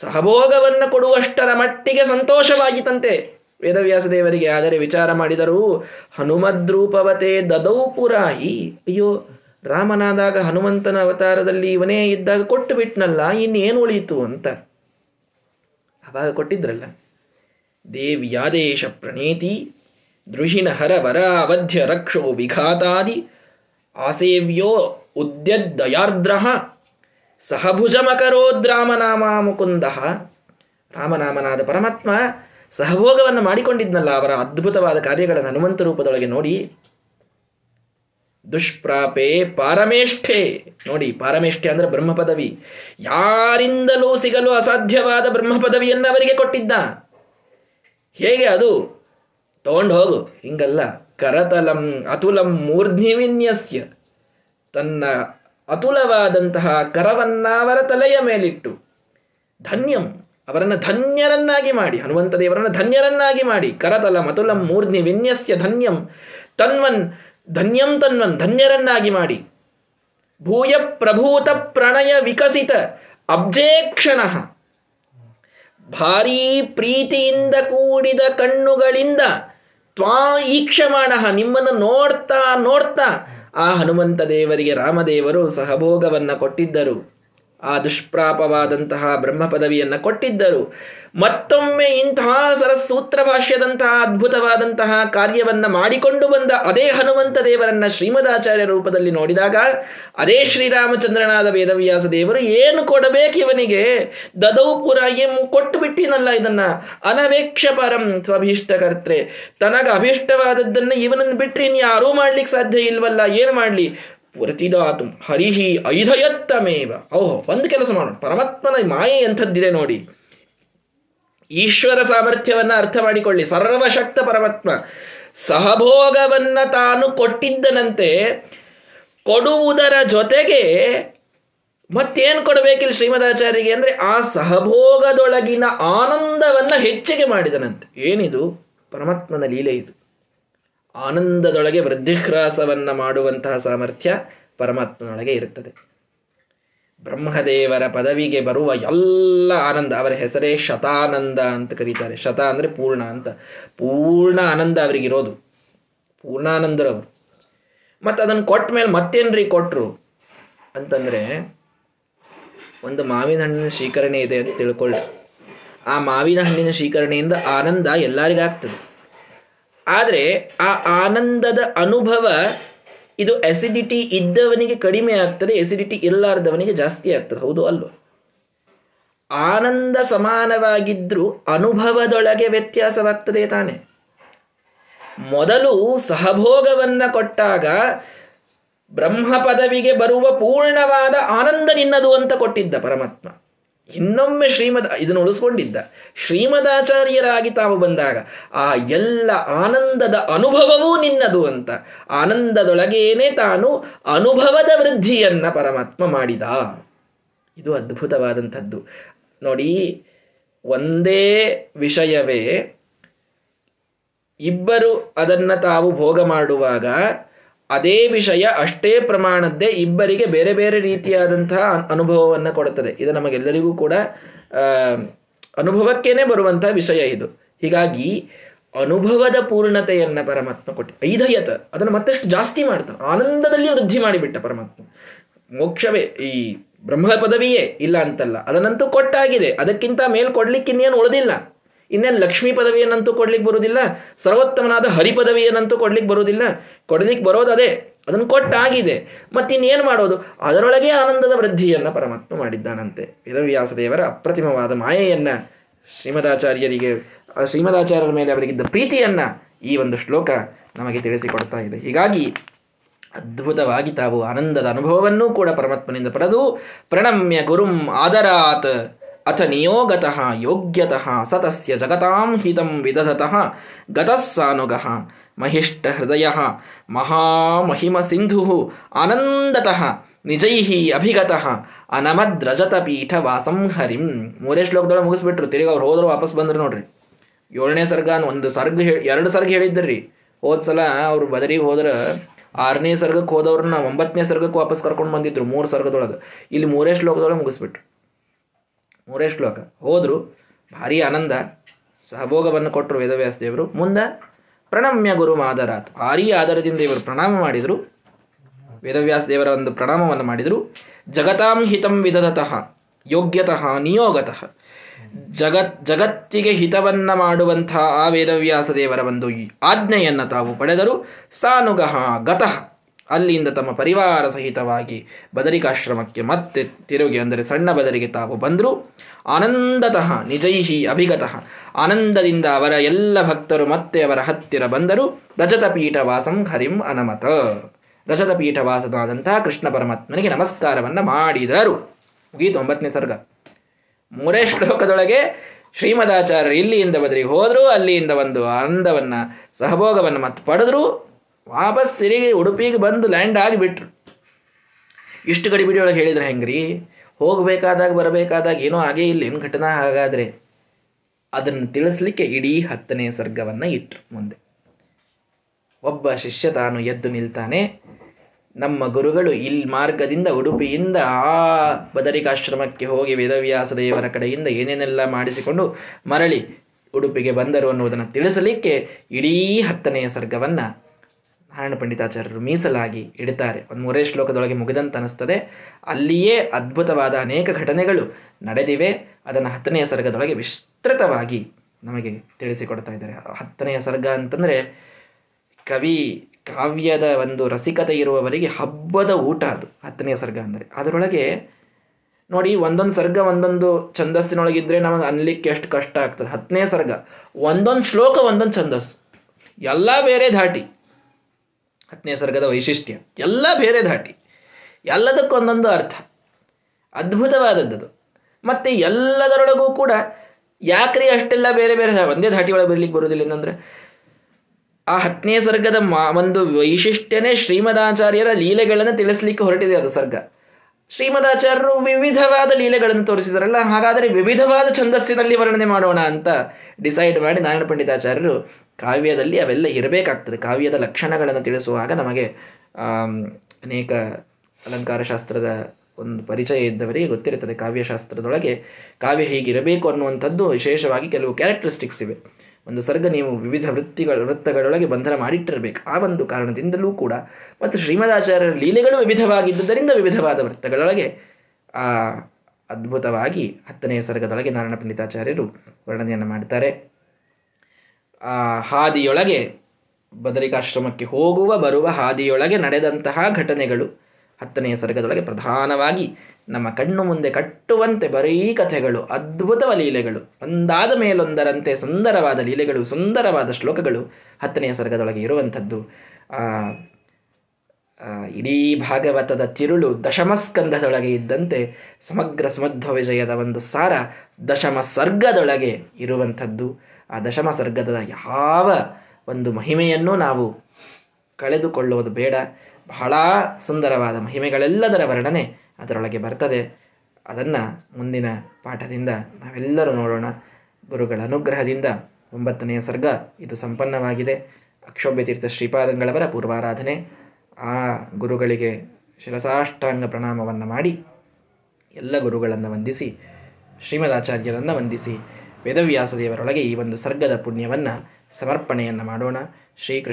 ಸಹಭೋಗವನ್ನು ಕೊಡುವಷ್ಟರ ಮಟ್ಟಿಗೆ ಸಂತೋಷವಾಗಿತ್ತಂತೆ ವೇದವ್ಯಾಸ ದೇವರಿಗೆ. ಆದರೆ ವಿಚಾರ ಮಾಡಿದರೂ ಹನುಮದ್ರೂಪವತೆ ದದೌ ಪುರಾಯಿ, ಅಯ್ಯೋ ರಾಮನಾದಾಗ ಹನುಮಂತನ ಅವತಾರದಲ್ಲಿ ಇವನೇ ಇದ್ದಾಗ ಕೊಟ್ಟು ಬಿಟ್ನಲ್ಲ, ಇನ್ನೇನು ಉಳಿಯಿತು ಅಂತ. ಅವಾಗ ಕೊಟ್ಟಿದ್ರಲ್ಲ, ದೇವ್ಯಾದೇಶ ಪ್ರಣೇತಿ ದೃಹಿಣ ಹರ ವರ ಅವಧ್ಯ ರಕ್ಷೋ ವಿಘಾತಾದಿ ಆಸೇವ್ಯೋ ಉದ್ಯದಯಾರ್ದ್ರ ಸಹಭುಜಮಕರೋದ್ರಾಮನಾಮ ಮುಕುಂದ. ರಾಮನಾಮನಾದ ಪರಮಾತ್ಮ ಸಹಭೋಗವನ್ನು ಮಾಡಿಕೊಂಡಿದ್ನಲ್ಲ, ಅವರ ಅದ್ಭುತವಾದ ಕಾರ್ಯಗಳನ್ನು ಹನುಮಂತ ರೂಪದೊಳಗೆ ನೋಡಿ. ದುಷ್ಪ್ರಾಪೇ ಪಾರಮೇಷ್ಠೆ, ನೋಡಿ ಪಾರಮೇಷ್ಠೆ ಅಂದ್ರೆ ಬ್ರಹ್ಮ ಪದವಿ, ಯಾರಿಂದಲೂ ಸಿಗಲು ಅಸಾಧ್ಯವಾದ ಬ್ರಹ್ಮ ಪದವಿಯನ್ನು ಅವರಿಗೆ ಕೊಟ್ಟಿದ್ದ. ಹೇಗೆ ಅದು ತಗೊಂಡು ಹೋಗು ಹಿಂಗಲ್ಲ, ಕರತಲಂ ಅತುಲಂ ಮೂರ್ಧ್ನಿ ವಿನ್ಯಸ್ಯ, ತನ್ನ ಅತುಲವಾದಂತಹ ಕರವನ್ನ ಅವರ ತಲೆಯ ಮೇಲಿಟ್ಟು ಧನ್ಯಂ, ಅವರನ್ನು ಧನ್ಯರನ್ನಾಗಿ ಮಾಡಿ, ಹನುಮಂತ ದೇವರನ್ನು ಧನ್ಯರನ್ನಾಗಿ ಮಾಡಿ. ಕರತಲಂ ಅತುಲಂ ಮೂರ್ಧ್ನಿ ವಿನ್ಯಸ್ಯ ಧನ್ಯಂ ತನ್ವನ್, ಧನ್ಯಂ ತನ್ವನ್, ಧನ್ಯರನ್ನಾಗಿ ಮಾಡಿ. ಭೂಯ ಪ್ರಭೂತ ಪ್ರಣಯ ವಿಕಸಿತ ಅಬ್ಜೇಕ್ಷಣಃ, ಭಾರೀ ಪ್ರೀತಿಯಿಂದ ಕೂಡಿದ ಕಣ್ಣುಗಳಿಂದ ತ್ವಾ ಈಕ್ಷಮಾಣಃ, ನಿಮ್ಮನ್ನು ನೋಡ್ತಾ ನೋಡ್ತಾ ಆ ಹನುಮಂತ ದೇವರಿಗೆ ರಾಮದೇವರು ಸಹಭೋಗವನ್ನು ಕೊಟ್ಟಿದ್ದರು, ಆ ದುಷ್ಪ್ರಾಪವಾದಂತಹ ಬ್ರಹ್ಮ ಪದವಿಯನ್ನು ಕೊಟ್ಟಿದ್ದರು. ಮತ್ತೊಮ್ಮೆ ಇಂತಹ ಸರಸೂತ್ರ ಭಾಷ್ಯದಂತಹ ಅದ್ಭುತವಾದಂತಹ ಕಾರ್ಯವನ್ನು ಮಾಡಿಕೊಂಡು ಬಂದ ಅದೇ ಹನುಮಂತ ದೇವರನ್ನ ಶ್ರೀಮದಾಚಾರ್ಯ ರೂಪದಲ್ಲಿ ನೋಡಿದಾಗ, ಅದೇ ಶ್ರೀರಾಮಚಂದ್ರನಾದ ವೇದವ್ಯಾಸ ದೇವರು ಏನು ಕೊಡಬೇಕು ಇವನಿಗೆ, ದದೌಪುರ ಏನು ಕೊಟ್ಟು ಬಿಟ್ಟಿನಲ್ಲ ಇದನ್ನ, ಅನವೇಕ್ಷ ಪರಂ ಸ್ವಭೀಷ್ಟ ಕರ್ತ್ರೆ, ತನಗ ಅಭೀಷ್ಟವಾದದ್ದನ್ನು ಇವನನ್ನು ಬಿಟ್ರಿ ಇನ್ಯಾರೂ ಮಾಡ್ಲಿಕ್ಕೆ ಸಾಧ್ಯ ಇಲ್ವಲ್ಲ, ಏನು ಮಾಡ್ಲಿ. ಪ್ರತಿದಾತು ಹರಿಹಿ ಐಧಯತ್ತಮೇವ, ಓಹೋ ಒಂದು ಕೆಲಸ ಮಾಡೋಣ, ಪರಮಾತ್ಮನ ಮಾಯೆ ಎಂಥದ್ದಿದೆ ನೋಡಿ, ಈಶ್ವರ ಸಾಮರ್ಥ್ಯವನ್ನ ಅರ್ಥ ಮಾಡಿಕೊಳ್ಳಿ. ಸರ್ವಶಕ್ತ ಪರಮಾತ್ಮ ಸಹಭೋಗವನ್ನ ತಾನು ಕೊಟ್ಟಿದ್ದನಂತೆ, ಕೊಡುವುದರ ಜೊತೆಗೆ ಮತ್ತೇನು ಕೊಡಬೇಕಿಲ್ಲ ಶ್ರೀಮದಾಚಾರ್ಯರಿಗೆ ಅಂದ್ರೆ ಆ ಸಹಭೋಗದೊಳಗಿನ ಆನಂದವನ್ನ ಹೆಚ್ಚಿಗೆ ಮಾಡಿದನಂತೆ. ಏನಿದು ಪರಮಾತ್ಮನ ಲೀಲೆ, ಇದು ಆನಂದದೊಳಗೆ ವೃದ್ಧಿಹ್ರಾಸವನ್ನ ಮಾಡುವಂತಹ ಸಾಮರ್ಥ್ಯ ಪರಮಾತ್ಮನೊಳಗೆ ಇರುತ್ತದೆ. ಬ್ರಹ್ಮದೇವರ ಪದವಿಗೆ ಬರುವ ಎಲ್ಲ ಆನಂದ, ಅವರ ಹೆಸರೇ ಶತಾನಂದ ಅಂತ ಕರೀತಾರೆ. ಶತ ಅಂದರೆ ಪೂರ್ಣ ಅಂತ, ಪೂರ್ಣ ಆನಂದ ಅವರಿಗಿರೋದು, ಪೂರ್ಣಾನಂದರವರು. ಮತ್ತು ಅದನ್ನು ಕೊಟ್ಟ ಮೇಲೆ ಮತ್ತೇನ್ರಿ ಕೊಟ್ಟರು ಅಂತಂದರೆ, ಒಂದು ಮಾವಿನ ಹಣ್ಣಿನ ಶೇಖರಣೆ ಇದೆ ಅಂತ ತಿಳ್ಕೊಳ್ಳಿ. ಆ ಮಾವಿನ ಹಣ್ಣಿನ ಶೇಖರಣೆಯಿಂದ ಆನಂದ ಎಲ್ಲರಿಗಾಗ್ತದೆ, ಆದರೆ ಆ ಆನಂದದ ಅನುಭವ ಇದು ಎಸಿಡಿಟಿ ಇದ್ದವನಿಗೆ ಕಡಿಮೆ ಆಗ್ತದೆ, ಎಸಿಡಿಟಿ ಇರಲಾರ್ದವನಿಗೆ ಜಾಸ್ತಿ ಆಗ್ತದೆ, ಹೌದು ಅಲ್ವ? ಆನಂದ ಸಮಾನವಾಗಿದ್ರೂ ಅನುಭವದೊಳಗೆ ವ್ಯತ್ಯಾಸವಾಗ್ತದೆ ತಾನೆ. ಮೊದಲು ಸಹಭೋಗವನ್ನು ಕೊಟ್ಟಾಗ ಬ್ರಹ್ಮ ಪದವಿಗೆ ಬರುವ ಪೂರ್ಣವಾದ ಆನಂದ ನಿನ್ನದು ಅಂತ ಕೊಟ್ಟಿದ್ದ ಪರಮಾತ್ಮ. ಇನ್ನೊಮ್ಮೆ ಶ್ರೀಮದ್ ಇದನ್ನು ಉಳಿಸ್ಕೊಂಡಿದ್ದ ಶ್ರೀಮದಾಚಾರ್ಯರಾಗಿ ತಾವು ಬಂದಾಗ ಆ ಎಲ್ಲ ಆನಂದದ ಅನುಭವವೂ ನಿನ್ನದು ಅಂತ, ಆನಂದದೊಳಗೇನೆ ತಾನು ಅನುಭವದ ವೃದ್ಧಿಯನ್ನ ಪರಮಾತ್ಮ ಮಾಡಿದ. ಇದು ಅದ್ಭುತವಾದಂಥದ್ದು ನೋಡಿ. ಒಂದೇ ವಿಷಯವೇ ಇಬ್ಬರು ಅದನ್ನು ತಾವು ಭೋಗ ಮಾಡುವಾಗ ಅದೇ ವಿಷಯ ಅಷ್ಟೇ ಪ್ರಮಾಣದ್ದೇ ಇಬ್ಬರಿಗೆ ಬೇರೆ ಬೇರೆ ರೀತಿಯಾದಂತಹ ಅನುಭವವನ್ನು ಕೊಡುತ್ತದೆ. ಇದು ನಮಗೆಲ್ಲರಿಗೂ ಕೂಡ ಅನುಭವಕ್ಕೇನೆ ಬರುವಂತಹ ವಿಷಯ ಇದು. ಹೀಗಾಗಿ ಅನುಭವದ ಪೂರ್ಣತೆಯನ್ನ ಪರಮಾತ್ಮ ಕೊಟ್ಟು ಐದಯತ ಅದನ್ನು ಮತ್ತಷ್ಟು ಜಾಸ್ತಿ ಮಾಡ್ತಾನೆ, ಆನಂದದಲ್ಲಿ ವೃದ್ಧಿ ಮಾಡಿಬಿಟ್ಟ ಪರಮಾತ್ಮ. ಮೋಕ್ಷವೇ ಈ ಬ್ರಹ್ಮ ಪದವಿಯೇ ಇಲ್ಲ ಅಂತಲ್ಲ, ಅದನ್ನಂತೂ ಕೊಟ್ಟಾಗಿದೆ, ಅದಕ್ಕಿಂತ ಮೇಲ್ ಕೊಡ್ಲಿಕ್ಕೆ ಇನ್ನೇನು ಉಳಿದಿಲ್ಲ. ಇನ್ನೇನು ಲಕ್ಷ್ಮೀ ಪದವಿಯನ್ನಂತೂ ಕೊಡ್ಲಿಕ್ಕೆ ಬರುವುದಿಲ್ಲ, ಸರ್ವೋತ್ತಮನಾದ ಹರಿ ಪದವಿಯನ್ನಂತೂ ಕೊಡ್ಲಿಕ್ಕೆ ಬರುವುದಿಲ್ಲ, ಕೊಡ್ಲಿಕ್ಕೆ ಬರೋದು ಅದೇ, ಅದನ್ನು ಕೊಟ್ಟಾಗಿದೆ. ಮತ್ತಿನ್ನೇನು ಮಾಡೋದು? ಅದರೊಳಗೆ ಆನಂದದ ವೃದ್ಧಿಯನ್ನು ಪರಮಾತ್ಮ ಮಾಡಿದ್ದಾನಂತೆ. ವೇದವ್ಯಾಸದೇವರ ಅಪ್ರತಿಮವಾದ ಮಾಯೆಯನ್ನು, ಶ್ರೀಮದಾಚಾರ್ಯರಿಗೆ ಶ್ರೀಮದಾಚಾರ್ಯರ ಮೇಲೆ ಅವರಿಗಿದ್ದ ಪ್ರೀತಿಯನ್ನು ಈ ಒಂದು ಶ್ಲೋಕ ನಮಗೆ ತಿಳಿಸಿಕೊಡ್ತಾ ಇದೆ. ಹೀಗಾಗಿ ಅದ್ಭುತವಾಗಿ ತಾವು ಆನಂದದ ಅನುಭವವನ್ನೂ ಕೂಡ ಪರಮಾತ್ಮನಿಂದ ಪಡೆದು ಪ್ರಣಮ್ಯ ಗುರುಂ ಆದರಾತ್ ಅಥ ನಿಯೋಗತಃ ಯೋಗ್ಯತಃ ಸತಸ್ಯ ಜಗತಾಂ ಹಿತಂ ವಿದಧತಃ ಗತಸ್ಸಾನುಗಃ ಮಹಿಷ್ಟ ಹೃದಯಃ ಮಹಾಮಹಿಮ ಸಿಂಧುಃ ಆನಂದತಃ ನಿಜೈಹಿ ಅಭಿಗತಃ ಅನಮದ್ರಜತ ಪೀಠ ವಾಸಂ ಹರಿಂ. ಮೂರೇ ಶ್ಲೋಕದೊಳಗೆ ಮುಗಿಸ್ಬಿಟ್ರು. ತಿರುಗಿ ಅವ್ರು ಹೋದ್ರು, ವಾಪಸ್ ಬಂದ್ರು ನೋಡ್ರಿ. ಏಳನೇ ಸರ್ಗನ್ ಒಂದು ಸರ್ಗ ಹೇಳಿ ಎರಡು ಸರ್ಗ ಹೇಳಿದ್ರಿ. ಹೋದ್ಸಲ ಅವ್ರು ಬದರಿಗೆ ಹೋದ್ರ ಆರನೇ ಸರ್ಗಕ್ಕೆ ಹೋದವ್ರನ್ನ ಒಂಬತ್ತನೇ ಸರ್ಗಕ್ಕೆ ವಾಪಸ್ ಕರ್ಕೊಂಡು ಬಂದಿದ್ರು ಮೂರು ಸರ್ಗದೊಳಗೆ. ಇಲ್ಲಿ ಮೂರೇ ಶ್ಲೋಕದೊಳಗೆ ಮುಗಿಸ್ಬಿಟ್ರು. ಮೂರೇ ಶ್ಲೋಕ ಹೋದರು, ಭಾರಿ ಆನಂದ ಸಹಭೋಗವನ್ನು ಕೊಟ್ಟರು ವೇದವ್ಯಾಸ ದೇವರು. ಮುಂದೆ ಪ್ರಣಮ್ಯ ಗುರು ಮಾದರಾತ್, ಭಾರೀ ಆಧಾರದಿಂದ ಇವರು ಪ್ರಣಾಮ ಮಾಡಿದರು, ವೇದವ್ಯಾಸ ದೇವರ ಒಂದು ಪ್ರಣಾಮವನ್ನು ಮಾಡಿದರು. ಜಗತಾಂ ಹಿತಂ ವಿಧದತಃ ಯೋಗ್ಯತಃ ನಿಯೋಗತಃ, ಜಗತ್ ಜಗತ್ತಿಗೆ ಹಿತವನ್ನು ಮಾಡುವಂಥ ಆ ವೇದವ್ಯಾಸ ದೇವರ ಒಂದು ಆಜ್ಞೆಯನ್ನು ತಾವು ಪಡೆದರು. ಸಾನುಗಃ ಗತಃ, ಅಲ್ಲಿಂದ ತಮ್ಮ ಪರಿವಾರ ಸಹಿತವಾಗಿ ಬದರಿಕಾಶ್ರಮಕ್ಕೆ ಮತ್ತೆ ತಿರುಗಿ ಅಂದರೆ ಸಣ್ಣ ಬದರಿಗೆ ತಾವು ಬಂದರು. ಆನಂದತಃ ನಿಜೈಹಿ ಅಭಿಗತಃ, ಆನಂದದಿಂದ ಅವರ ಎಲ್ಲ ಭಕ್ತರು ಮತ್ತೆ ಅವರ ಹತ್ತಿರ ಬಂದರು. ರಜತ ಪೀಠ ವಾಸಂ ಹರಿಂ ಅನಮತ, ರಜತ ಪೀಠ ವಾಸನಾದಂತಹ ಕೃಷ್ಣ ಪರಮಾತ್ಮನಿಗೆ ನಮಸ್ಕಾರವನ್ನು ಮಾಡಿದರು. ಗೀತ ಒಂಬತ್ತನೇ ಸರ್ಗ. ಮೂರೇ ಶ್ಲೋಕದೊಳಗೆ ಶ್ರೀಮದಾಚಾರ್ಯರು ಇಲ್ಲಿಯಿಂದ ಬದರಿಗೆ ಹೋದರು, ಅಲ್ಲಿಯಿಂದ ಒಂದು ಆನಂದವನ್ನು ಸಹಭೋಗವನ್ನು ಮತ್ತೆ ಪಡೆದ್ರು, ವಾಪಸ್ ತಿರುಗಿ ಉಡುಪಿಗೆ ಬಂದು ಲ್ಯಾಂಡ್ ಆಗಿಬಿಟ್ರು. ಇಷ್ಟು ಗಡಿಬಿಡಿಯೊಳಗೆ ಹೇಳಿದ್ರೆ ಹೆಂಗ್ರಿ? ಹೋಗಬೇಕಾದಾಗ ಬರಬೇಕಾದಾಗ ಏನೋ ಹಾಗೇ ಇಲ್ಲ ಏನು ಘಟನಾ? ಹಾಗಾದರೆ ಅದನ್ನು ತಿಳಿಸ್ಲಿಕ್ಕೆ ಇಡೀ ಹತ್ತನೇ ಸರ್ಗವನ್ನು ಇಟ್ಟರು. ಮುಂದೆ ಒಬ್ಬ ಶಿಷ್ಯ ತಾನು ಎದ್ದು ನಿಲ್ತಾನೆ. ನಮ್ಮ ಗುರುಗಳು ಇಲ್ಲಿ ಮಾರ್ಗದಿಂದ ಉಡುಪಿಯಿಂದ ಆ ಬದರಿಕಾಶ್ರಮಕ್ಕೆ ಹೋಗಿ ವೇದವ್ಯಾಸ ದೇವರ ಕಡೆಯಿಂದ ಏನೇನೆಲ್ಲ ಮಾಡಿಸಿಕೊಂಡು ಮರಳಿ ಉಡುಪಿಗೆ ಬಂದರು ಅನ್ನುವುದನ್ನು ತಿಳಿಸಲಿಕ್ಕೆ ಇಡೀ ಹತ್ತನೆಯ ಸರ್ಗವನ್ನು ನಾರಾಯಣ ಪಂಡಿತಾಚಾರ್ಯರು ಮೀಸಲಾಗಿ ಇಡುತ್ತಾರೆ. ಒಂದು ಮೂರೇ ಶ್ಲೋಕದೊಳಗೆ ಮುಗಿದಂತ ಅನಿಸ್ತದೆ. ಅಲ್ಲಿಯೇ ಅದ್ಭುತವಾದ ಅನೇಕ ಘಟನೆಗಳು ನಡೆದಿವೆ. ಅದನ್ನು ಹತ್ತನೆಯ ಸರ್ಗದೊಳಗೆ ವಿಸ್ತೃತವಾಗಿ ನಮಗೆ ತಿಳಿಸಿಕೊಡ್ತಾ ಇದ್ದಾರೆ. ಹತ್ತನೆಯ ಸರ್ಗ ಅಂತಂದರೆ ಕವಿ ಕಾವ್ಯದ ಒಂದು ರಸಿಕತೆ ಇರುವವರಿಗೆ ಹಬ್ಬದ ಊಟ ಅದು ಹತ್ತನೆಯ ಸರ್ಗ ಅಂದರೆ. ಅದರೊಳಗೆ ನೋಡಿ, ಒಂದೊಂದು ಸರ್ಗ ಒಂದೊಂದು ಛಂದಸ್ಸಿನೊಳಗಿದ್ರೆ ನಮಗೆ ಅನ್ಲಿಕ್ಕೆ ಎಷ್ಟು ಕಷ್ಟ ಆಗ್ತದೆ. ಹತ್ತನೇ ಸರ್ಗ ಒಂದೊಂದು ಶ್ಲೋಕ ಒಂದೊಂದು ಛಂದಸ್ಸು, ಎಲ್ಲ ಬೇರೆ ಧಾಟಿ. ಹತ್ತನೇ ಸರ್ಗದ ವೈಶಿಷ್ಟ್ಯ ಎಲ್ಲ ಬೇರೆ ಧಾಟಿ, ಎಲ್ಲದಕ್ಕೊಂದೊಂದು ಅರ್ಥ, ಅದ್ಭುತವಾದದ್ದು. ಮತ್ತು ಎಲ್ಲದರೊಳಗೂ ಕೂಡ ಯಾಕ್ರಿ ಅಷ್ಟೆಲ್ಲ ಬೇರೆ ಬೇರೆ ಒಂದೇ ಧಾಟಿಯೊಳಗೆ ಬರಲಿಕ್ಕೆ ಬರುವುದಿಲ್ಲ? ಏನಂದರೆ ಆ ಹತ್ತನೇ ಸರ್ಗದ ಮಾ ಒಂದು ವೈಶಿಷ್ಟ್ಯನೇ ಶ್ರೀಮದಾಚಾರ್ಯರ ಲೀಲೆಗಳನ್ನು ತಿಳಿಸ್ಲಿಕ್ಕೆ ಹೊರಟಿದೆ ಅದು ಸರ್ಗ. ಶ್ರೀಮದಾಚಾರ್ಯರು ವಿವಿಧವಾದ ಲೀಲೆಗಳನ್ನು ತೋರಿಸಿದಾರಲ್ಲ, ಹಾಗಾದರೆ ವಿವಿಧವಾದ ಛಂದಸ್ಸಿನಲ್ಲಿ ವರ್ಣನೆ ಮಾಡೋಣ ಅಂತ ಡಿಸೈಡ್ ಮಾಡಿ ನಾರಾಯಣ ಪಂಡಿತಾಚಾರ್ಯರು ಕಾವ್ಯದಲ್ಲಿ ಅವೆಲ್ಲ ಇರಬೇಕಾಗ್ತದೆ. ಕಾವ್ಯದ ಲಕ್ಷಣಗಳನ್ನು ತಿಳಿಸುವಾಗ ನಮಗೆ ಅನೇಕ ಅಲಂಕಾರಶಾಸ್ತ್ರದ ಒಂದು ಪರಿಚಯ ಇದ್ದವರಿಗೆ ಗೊತ್ತಿರುತ್ತದೆ, ಕಾವ್ಯಶಾಸ್ತ್ರದೊಳಗೆ ಕಾವ್ಯ ಹೀಗಿರಬೇಕು ಅನ್ನುವಂಥದ್ದು ವಿಶೇಷವಾಗಿ ಕೆಲವು ಕ್ಯಾರೆಕ್ಟರಿಸ್ಟಿಕ್ಸ್ ಇವೆ. ಒಂದು ಸರ್ಗ ನೀವು ವಿವಿಧ ವೃತ್ತಿಗಳ ವೃತ್ತಗಳೊಳಗೆ ಬಂಧನ ಮಾಡಿಟ್ಟಿರಬೇಕು. ಆ ಒಂದು ಕಾರಣದಿಂದಲೂ ಕೂಡ ಮತ್ತು ಶ್ರೀಮದಾಚಾರ್ಯರ ಲೀಲೆಗಳು ವಿವಿಧವಾಗಿದ್ದುದರಿಂದ ವಿವಿಧವಾದ ವೃತ್ತಗಳೊಳಗೆ ಆ ಅದ್ಭುತವಾಗಿ ಹತ್ತನೆಯ ಸರ್ಗದೊಳಗೆ ನಾರಾಯಣ ಪಂಡಿತಾಚಾರ್ಯರು ವರ್ಣನೆಯನ್ನು ಮಾಡ್ತಾರೆ. ಆ ಹಾದಿಯೊಳಗೆ ಬದರಿಕಾಶ್ರಮಕ್ಕೆ ಹೋಗುವ ಬರುವ ಹಾದಿಯೊಳಗೆ ನಡೆದಂತಹ ಘಟನೆಗಳು ಹತ್ತನೆಯ ಸರ್ಗದೊಳಗೆ ಪ್ರಧಾನವಾಗಿ ನಮ್ಮ ಕಣ್ಣು ಮುಂದೆ ಕಟ್ಟುವಂತೆ ಬರೀ ಕಥೆಗಳು, ಅದ್ಭುತವ ಲೀಲೆಗಳು, ಒಂದಾದ ಮೇಲೊಂದರಂತೆ ಸುಂದರವಾದ ಲೀಲೆಗಳು, ಸುಂದರವಾದ ಶ್ಲೋಕಗಳು ಹತ್ತನೆಯ ಸರ್ಗದೊಳಗೆ ಇರುವಂಥದ್ದು. ಇಡೀ ಭಾಗವತದ ತಿರುಳು ದಶಮಸ್ಕಂಧದೊಳಗೆ ಇದ್ದಂತೆ ಸಮಗ್ರ ಸಮಧ್ವ ವಿಜಯದ ಒಂದು ಸಾರ ದಶಮ ಸರ್ಗದೊಳಗೆ ಇರುವಂಥದ್ದು. ಆ ದಶಮ ಸರ್ಗದ ಯಾವ ಒಂದು ಮಹಿಮೆಯನ್ನು ನಾವು ಕಳೆದುಕೊಳ್ಳುವುದು ಬೇಡ. ಬಹಳ ಸುಂದರವಾದ ಮಹಿಮೆಗಳೆಲ್ಲದರ ವರ್ಣನೆ ಅದರೊಳಗೆ ಬರ್ತದೆ. ಅದನ್ನು ಮುಂದಿನ ಪಾಠದಿಂದ ನಾವೆಲ್ಲರೂ ನೋಡೋಣ. ಗುರುಗಳ ಅನುಗ್ರಹದಿಂದ ಒಂಬತ್ತನೆಯ ಸರ್ಗ ಇದು ಸಂಪನ್ನವಾಗಿದೆ. ಅಕ್ಷೋಭ್ಯತೀರ್ಥ ಶ್ರೀಪಾದಂಗಳವರ ಪೂರ್ವಾರಾಧನೆ. ಆ ಗುರುಗಳಿಗೆ ಶಿರಸಾಷ್ಟಾಂಗ ಪ್ರಣಾಮವನ್ನು ಮಾಡಿ ಎಲ್ಲ ಗುರುಗಳನ್ನು ವಂದಿಸಿ, ಶ್ರೀಮದಾಚಾರ್ಯರನ್ನು ವಂದಿಸಿ, ವೇದವ್ಯಾಸ ದೇವರೊಳಗೆ ಈ ಒಂದು ಸರ್ಗದ ಪುಣ್ಯವನ್ನು ಸಮರ್ಪಣೆಯನ್ನು ಮಾಡೋಣ. ಶ್ರೀಕೃಷ್ಣ